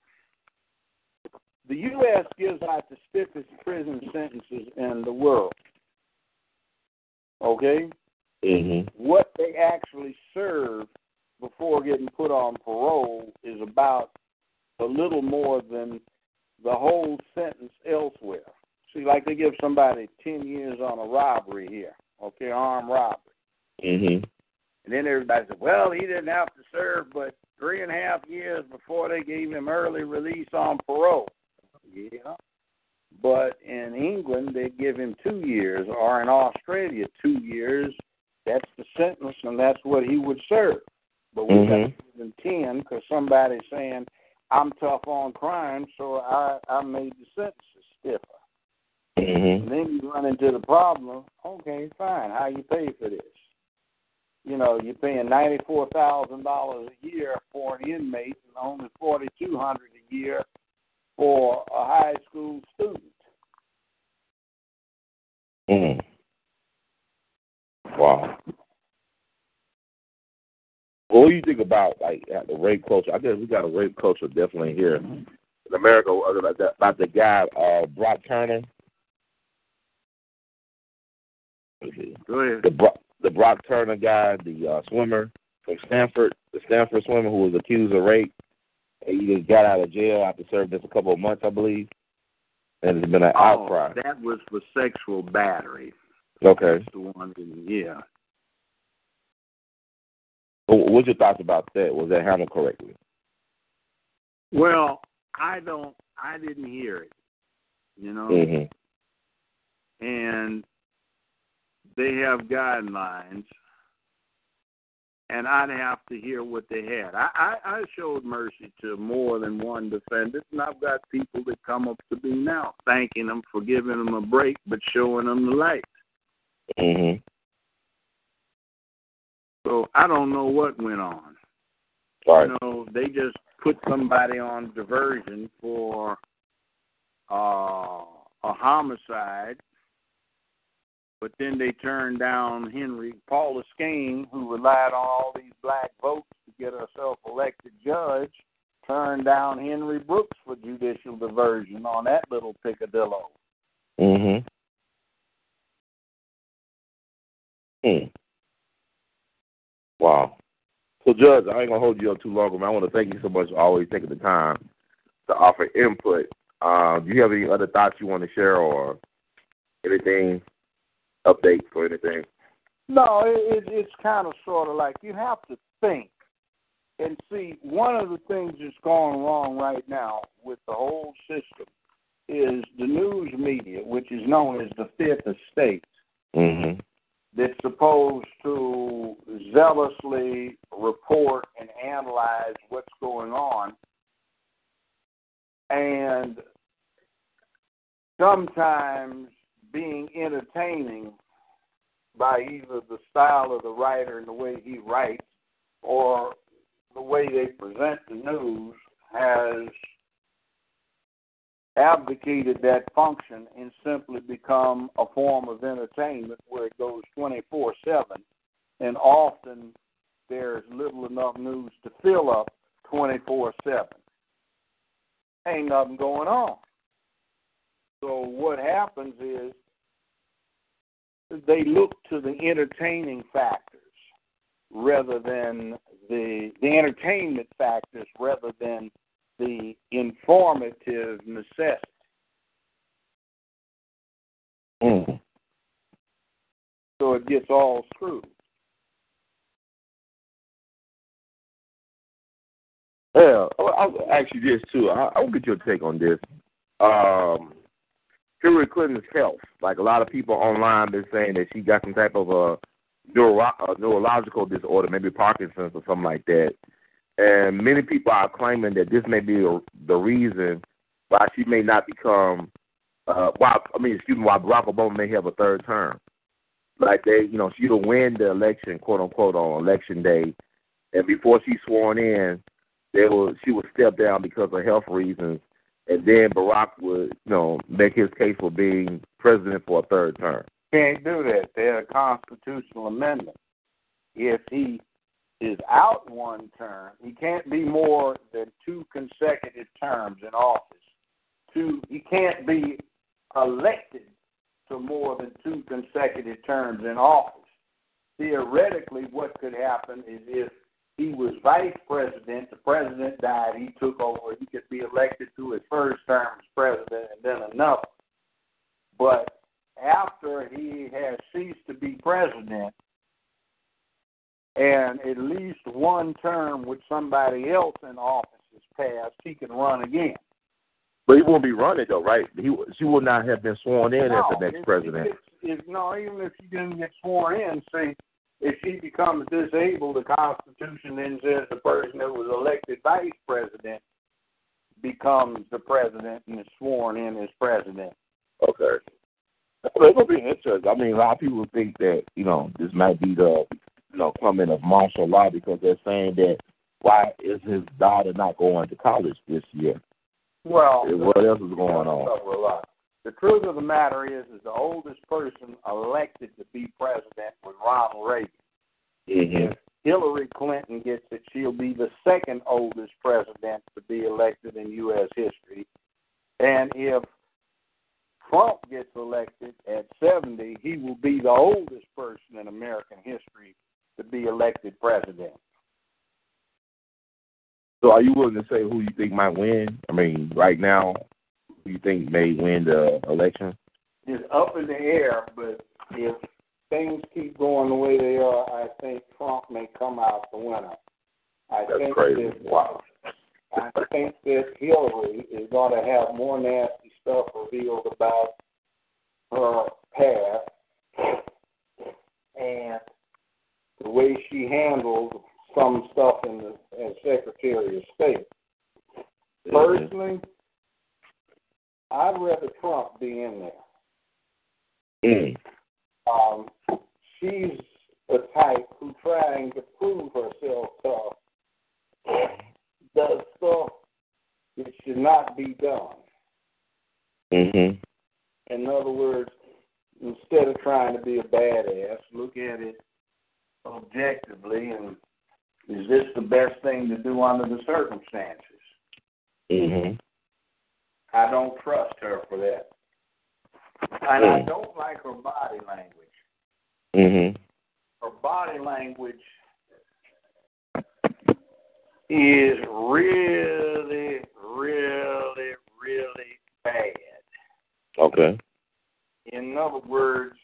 the U.S. gives out the stiffest prison sentences in the world. Okay? Mm-hmm. What they actually serve before getting put on parole is about a little more than the whole sentence elsewhere. See, like they give somebody 10 years on a robbery here, okay, armed robbery. Mm-hmm. And then everybody said, well, he didn't have to serve but 3.5 years before they gave him early release on parole. Yeah. But in England, they give him 2 years, or in Australia, 2 years. That's the sentence, and that's what he would serve. But we got to give him 10 because somebody's saying, I'm tough on crime, so I made the sentences stiffer. Mm-hmm. And then you run into the problem, okay, fine, how you pay for this? You know, you're paying $94,000 a year for an inmate and only $4,200 a year for a high school student. Mm. Wow. Well, what do you think about like the rape culture? I guess we got a rape culture definitely here in America. About the guy Brock Turner. Go ahead. The Brock Turner guy, the swimmer from Stanford, the Stanford swimmer who was accused of rape. He just got out of jail after serving just a couple of months, I believe. And there's been an outcry. That was for sexual battery. Okay. That's the one, yeah. So what's your thoughts about that? Was that handled correctly? Well, I didn't hear it, you know. Mm-hmm. And they have guidelines, and I'd have to hear what they had. I showed mercy to more than one defendant, and I've got people that come up to me now thanking them for giving them a break but showing them the light. Mm-hmm. So I don't know what went on. Sorry. You know, they just put somebody on diversion for a homicide, but then they turned down Paula Skene, who relied on all these black votes to get herself elected judge, turned down Henry Brooks for judicial diversion on that little picadillo. Mm-hmm. Hmm. Wow. So, Judge, I ain't going to hold you up too long, but I want to thank you so much for always taking the time to offer input. Do you have any other thoughts you want to share or anything, updates or anything? No, it's kind of sort of like you have to think. And see, one of the things that's going wrong right now with the whole system is the news media, which is known as the Fifth Estate. Mm-hmm. That's supposed to zealously report and analyze what's going on. And sometimes being entertaining by either the style of the writer and the way he writes or the way they present the news has abdicated that function and simply become a form of entertainment where it goes 24/7, and often there's little enough news to fill up 24/7. Ain't nothing going on. So what happens is they look to the entertaining factors rather than the entertainment factors rather than the informative necessity. Mm. So it gets all screwed. Yeah, I'll ask you this too. I'll get your take on this. Hillary Clinton's health. Like a lot of people online been saying that she got some type of a neurological disorder, maybe Parkinson's or something like that. And many people are claiming that this may be the reason why she may not become, why Barack Obama may have a third term. Like she'll win the election, quote unquote, on election day, and before she's sworn in, she would step down because of health reasons, and then Barack would, make his case for being president for a third term. can't do that. They had a constitutional amendment. If he is out one term, he can't be more than two consecutive terms in office. He can't be elected to more than two consecutive terms in office. Theoretically, what could happen is if he was vice president, the president died, he took over, he could be elected to his first term as president and then another. But after he has ceased to be president and at least one term with somebody else in office is passed, he can run again. But he won't be running, though, right? She will not have been sworn in as the next president. Even if she didn't get sworn in, see, if she becomes disabled, the Constitution then says the person that was elected vice president becomes the president and is sworn in as president. Okay. Well, it's going to be interesting. I mean, a lot of people think that, this might be the, coming of martial law because they're saying that why is his daughter not going to college this year? Well, what else is going on? The truth of the matter is the oldest person elected to be president was Ronald Reagan. Mm-hmm. If Hillary Clinton gets it, she'll be the second oldest president to be elected in U.S. history. And if Trump gets elected at 70, he will be the oldest person in American history to be elected president. So are you willing to say who you think might win? I mean, right now, who you think may win the election? It's up in the air, but if things keep going the way they are, I think Trump may come out the winner. I think that Hillary is going to have more nasty stuff revealed about her past and the way she handled some stuff as Secretary of State. Personally, I'd rather Trump be in there. She's the type who trying to prove herself tough does stuff that should not be done. Mm-hmm. In other words, instead of trying to be a badass, look at it objectively and is this the best thing to do under the circumstances? Mm-hmm. I don't trust her for that. And I don't like her body language. Mm-hmm. Her body language is really, really, really bad. Okay. In other words,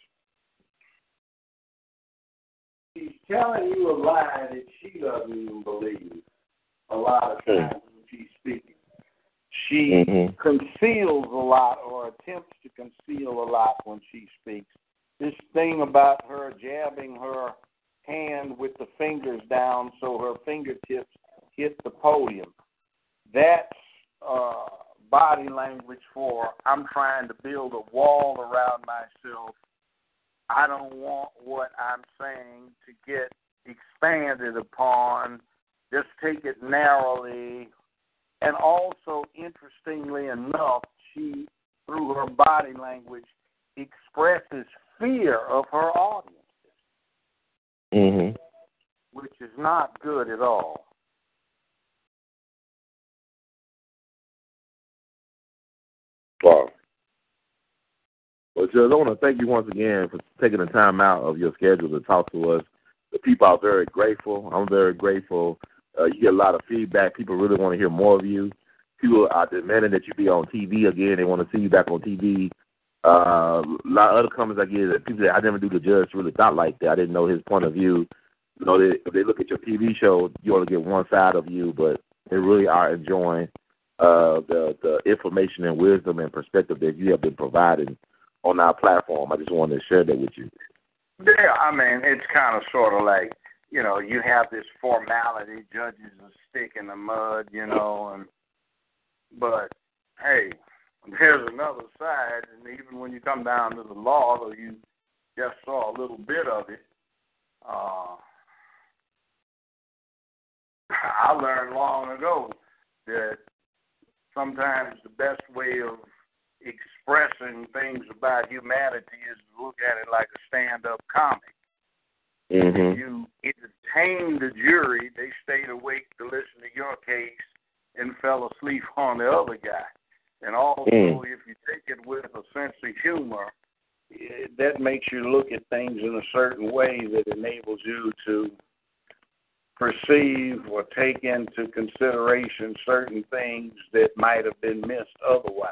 she's telling you a lie that she doesn't even believe a lot of times when she's speaking. She conceals a lot or attempts to conceal a lot when she speaks. This thing about her jabbing her hand with the fingers down so her fingertips hit the podium, that's body language for I'm trying to build a wall around myself. I don't want what I'm saying to get expanded upon. Just take it narrowly. And also, interestingly enough, she, through her body language, expresses fear of her audiences, which is not good at all. Wow. Well, Judge, I want to thank you once again for taking the time out of your schedule to talk to us. The people are very grateful. I'm very grateful. You get a lot of feedback. People really want to hear more of you. People are demanding that you be on TV again. They want to see you back on TV. A lot of other comments I get is that people say, I never knew the judge really thought like that. I didn't know his point of view. If they look at your TV show, you only get one side of you, but they really are enjoying the information and wisdom and perspective that you have been providing on our platform. I just wanted to share that with you. Yeah, I mean, it's kind of sort of like, you have this formality, judges are stick in the mud, but hey, there's another side, and even when you come down to the law, though you just saw a little bit of it, I learned long ago that sometimes the best way of expressing things about humanity is to look at it like a stand-up comic. Mm-hmm. If you entertain the jury, they stayed awake to listen to your case and fell asleep on the other guy. And also, if you take it with a sense of humor, that makes you look at things in a certain way that enables you to perceive or take into consideration certain things that might have been missed otherwise.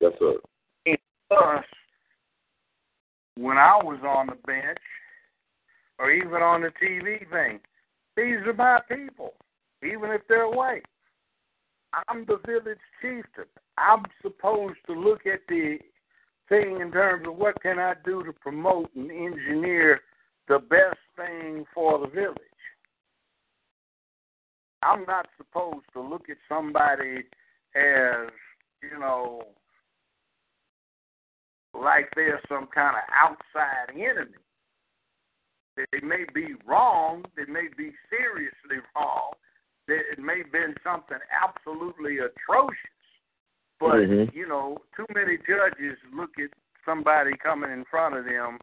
Yes, sir. And plus, when I was on the bench, or even on the TV thing, these are my people, even if they're white. I'm the village chieftain. I'm supposed to look at the thing in terms of what can I do to promote and engineer the best thing for the village. I'm not supposed to look at somebody as, you know, like they're some kind of outside enemy. They may be wrong. They may be seriously wrong. It may have been something absolutely atrocious. But, you know, too many judges look at somebody coming in front of them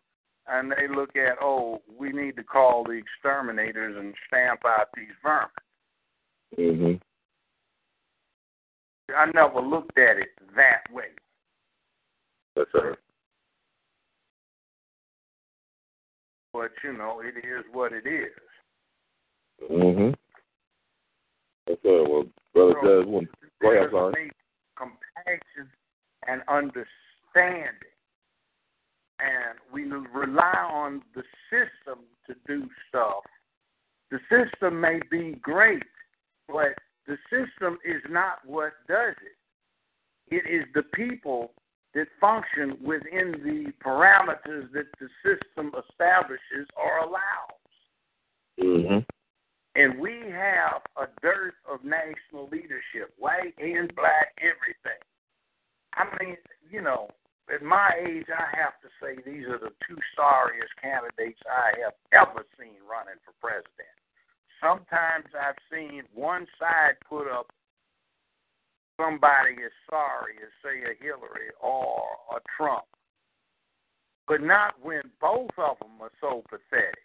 and they look at, oh, we need to call the exterminators and stamp out these vermin. I never looked at it that way. That's right. But, you know, it is what it is. That's right. Well, Brother Judge, go ahead, sorry. Compassion and understanding. And we rely on the system to do stuff. The system may be great, but the system is not what does it. It is the people that function within the parameters that the system establishes or allows. And we have a dearth of national leadership, white and black, everything. I mean, you know, at my age, I have to say these are the two sorriest candidates I have ever seen running for president. Sometimes I've seen one side put up somebody as sorry as, say, a Hillary or a Trump, but not when both of them are so pathetic.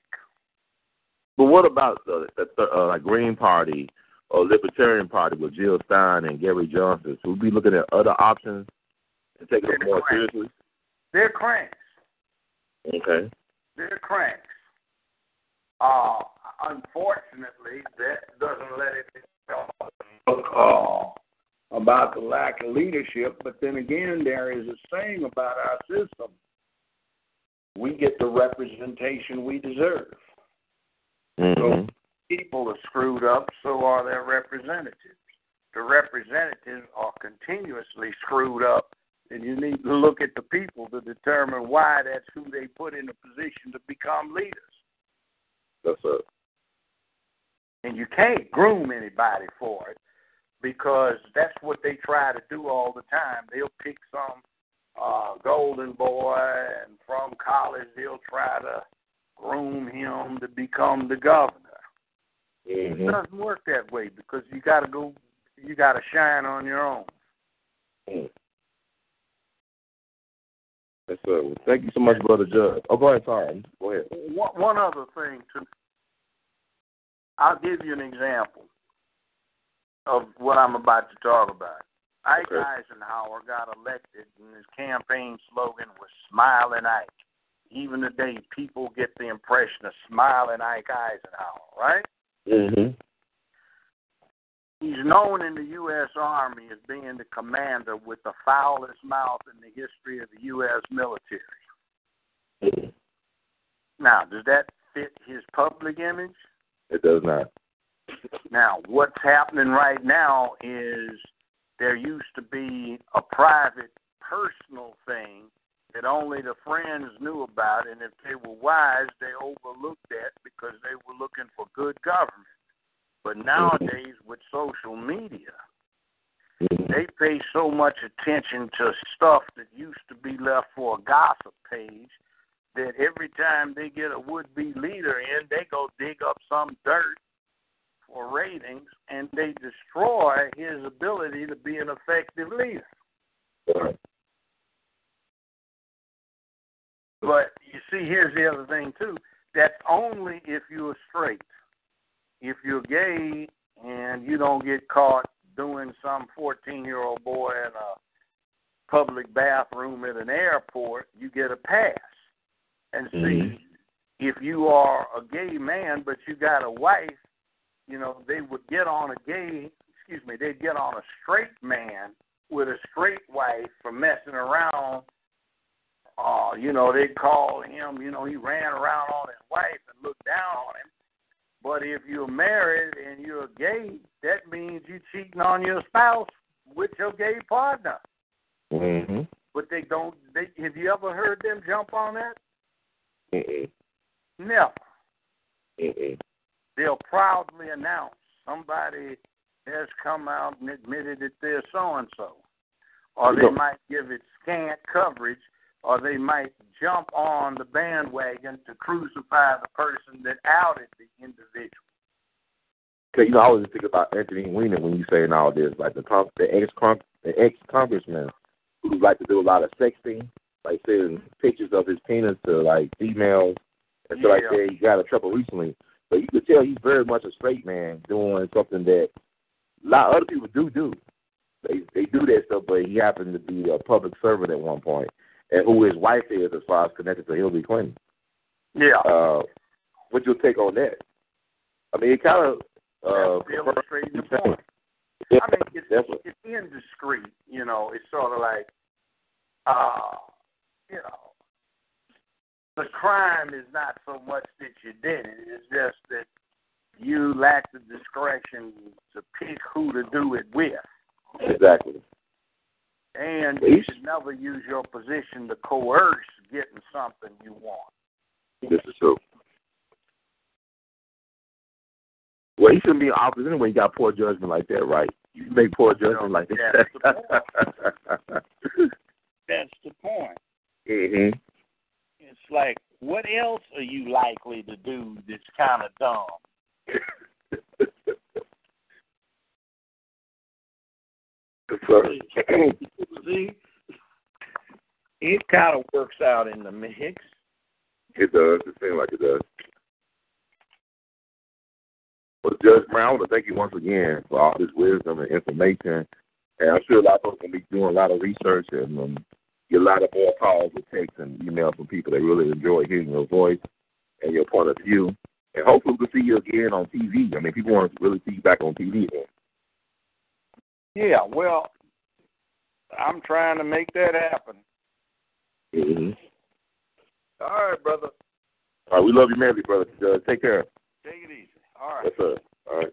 But what about the Green Party or Libertarian Party with Jill Stein and Gary Johnson? Should we be looking at other options and taking them more seriously? They're cranks. Okay. They're cranks. Unfortunately, that doesn't let it look about the lack of leadership, but then again, there is a saying about our system. We get the representation we deserve. So people are screwed up, so are their representatives. The representatives are continuously screwed up, and you need to look at the people to determine why that's who they put in a position to become leaders. That's it. And you can't groom anybody for it, because that's what they try to do all the time. They'll pick some golden boy, and from college they'll try to groom him to become the governor. It doesn't work that way, because you got to shine on your own. Yes, sir. Well, thank you so much, Brother Judge. Oh, go ahead, sorry. Go ahead. One other thing, too. I'll give you an example of what I'm about to talk about. Ike Eisenhower got elected, and his campaign slogan was "Smiling Ike." Even today, people get the impression of Smiling Ike Eisenhower, right? He's known in the U.S. Army as being the commander with the foulest mouth in the history of the U.S. military. Now, does that fit his public image? It does not. Now, what's happening right now is there used to be a private, personal thing that only the friends knew about, and if they were wise, they overlooked that because they were looking for good government. But nowadays, with social media, they pay so much attention to stuff that used to be left for a gossip page that every time they get a would-be leader in, they go dig up some dirt for ratings, and they destroy his ability to be an effective leader. Right. But you see, here's the other thing, too. That's only if you're straight. If you're gay and you don't get caught doing some 14-year-old boy in a public bathroom at an airport, you get a pass. And see, if you are a gay man but you got a wife, you know, they would get on a they'd get on a straight man with a straight wife for messing around. You know, they'd call him, you know, he ran around on his wife and looked down on him. But if you're married and you're gay, that means you're cheating on your spouse with your gay partner. Mm-hmm. But they don't, have you ever heard them jump on that? Mm-mm. Never. Mm-mm. They'll proudly announce somebody has come out and admitted that they're so-and-so. Or they might give it scant coverage, or they might jump on the bandwagon to crucify the person that outed the individual. Because, you know, I always think about Anthony Weiner when you saying all this, like the ex-congressman who liked to do a lot of sexting, like sending pictures of his penis to, like, females. And so, like, there, he got in trouble recently. But you could tell he's very much a straight man doing something that a lot of other people do. They do that stuff, but he happened to be a public servant at one point, and who his wife is as far as connected to Hillary Clinton. Yeah. What's your take on that? I mean, it kind of... illustrating the point. Yeah, I mean, it's indiscreet, you know. It's sort of like, you know, the crime is not so much that you did it. It's just that you lack the discretion to pick who to do it with. Exactly. And you should never use your position to coerce getting something you want. This is true. Well, he shouldn't be in office anyway. You got poor judgment like that, right? You make poor judgment like that. That's the point. That's the point. Mm-hmm. It's like, what else are you likely to do that's kind of dumb? See, it kind of works out in the mix. It does. It seems like it does. Well, Judge Brown, I want to thank you once again for all this wisdom and information. And I'm sure a lot of folks are going to be doing a lot of research and get a lot of more calls and texts and emails from people that really enjoy hearing your voice and your point of view. And hopefully we'll see you again on TV. I mean, people want to really see you back on TV again. Yeah, well, I'm trying to make that happen. Mm-hmm. All right, brother. All right, we love you, manly brother. Take care. Take it easy. All right. Yes, sir. All right.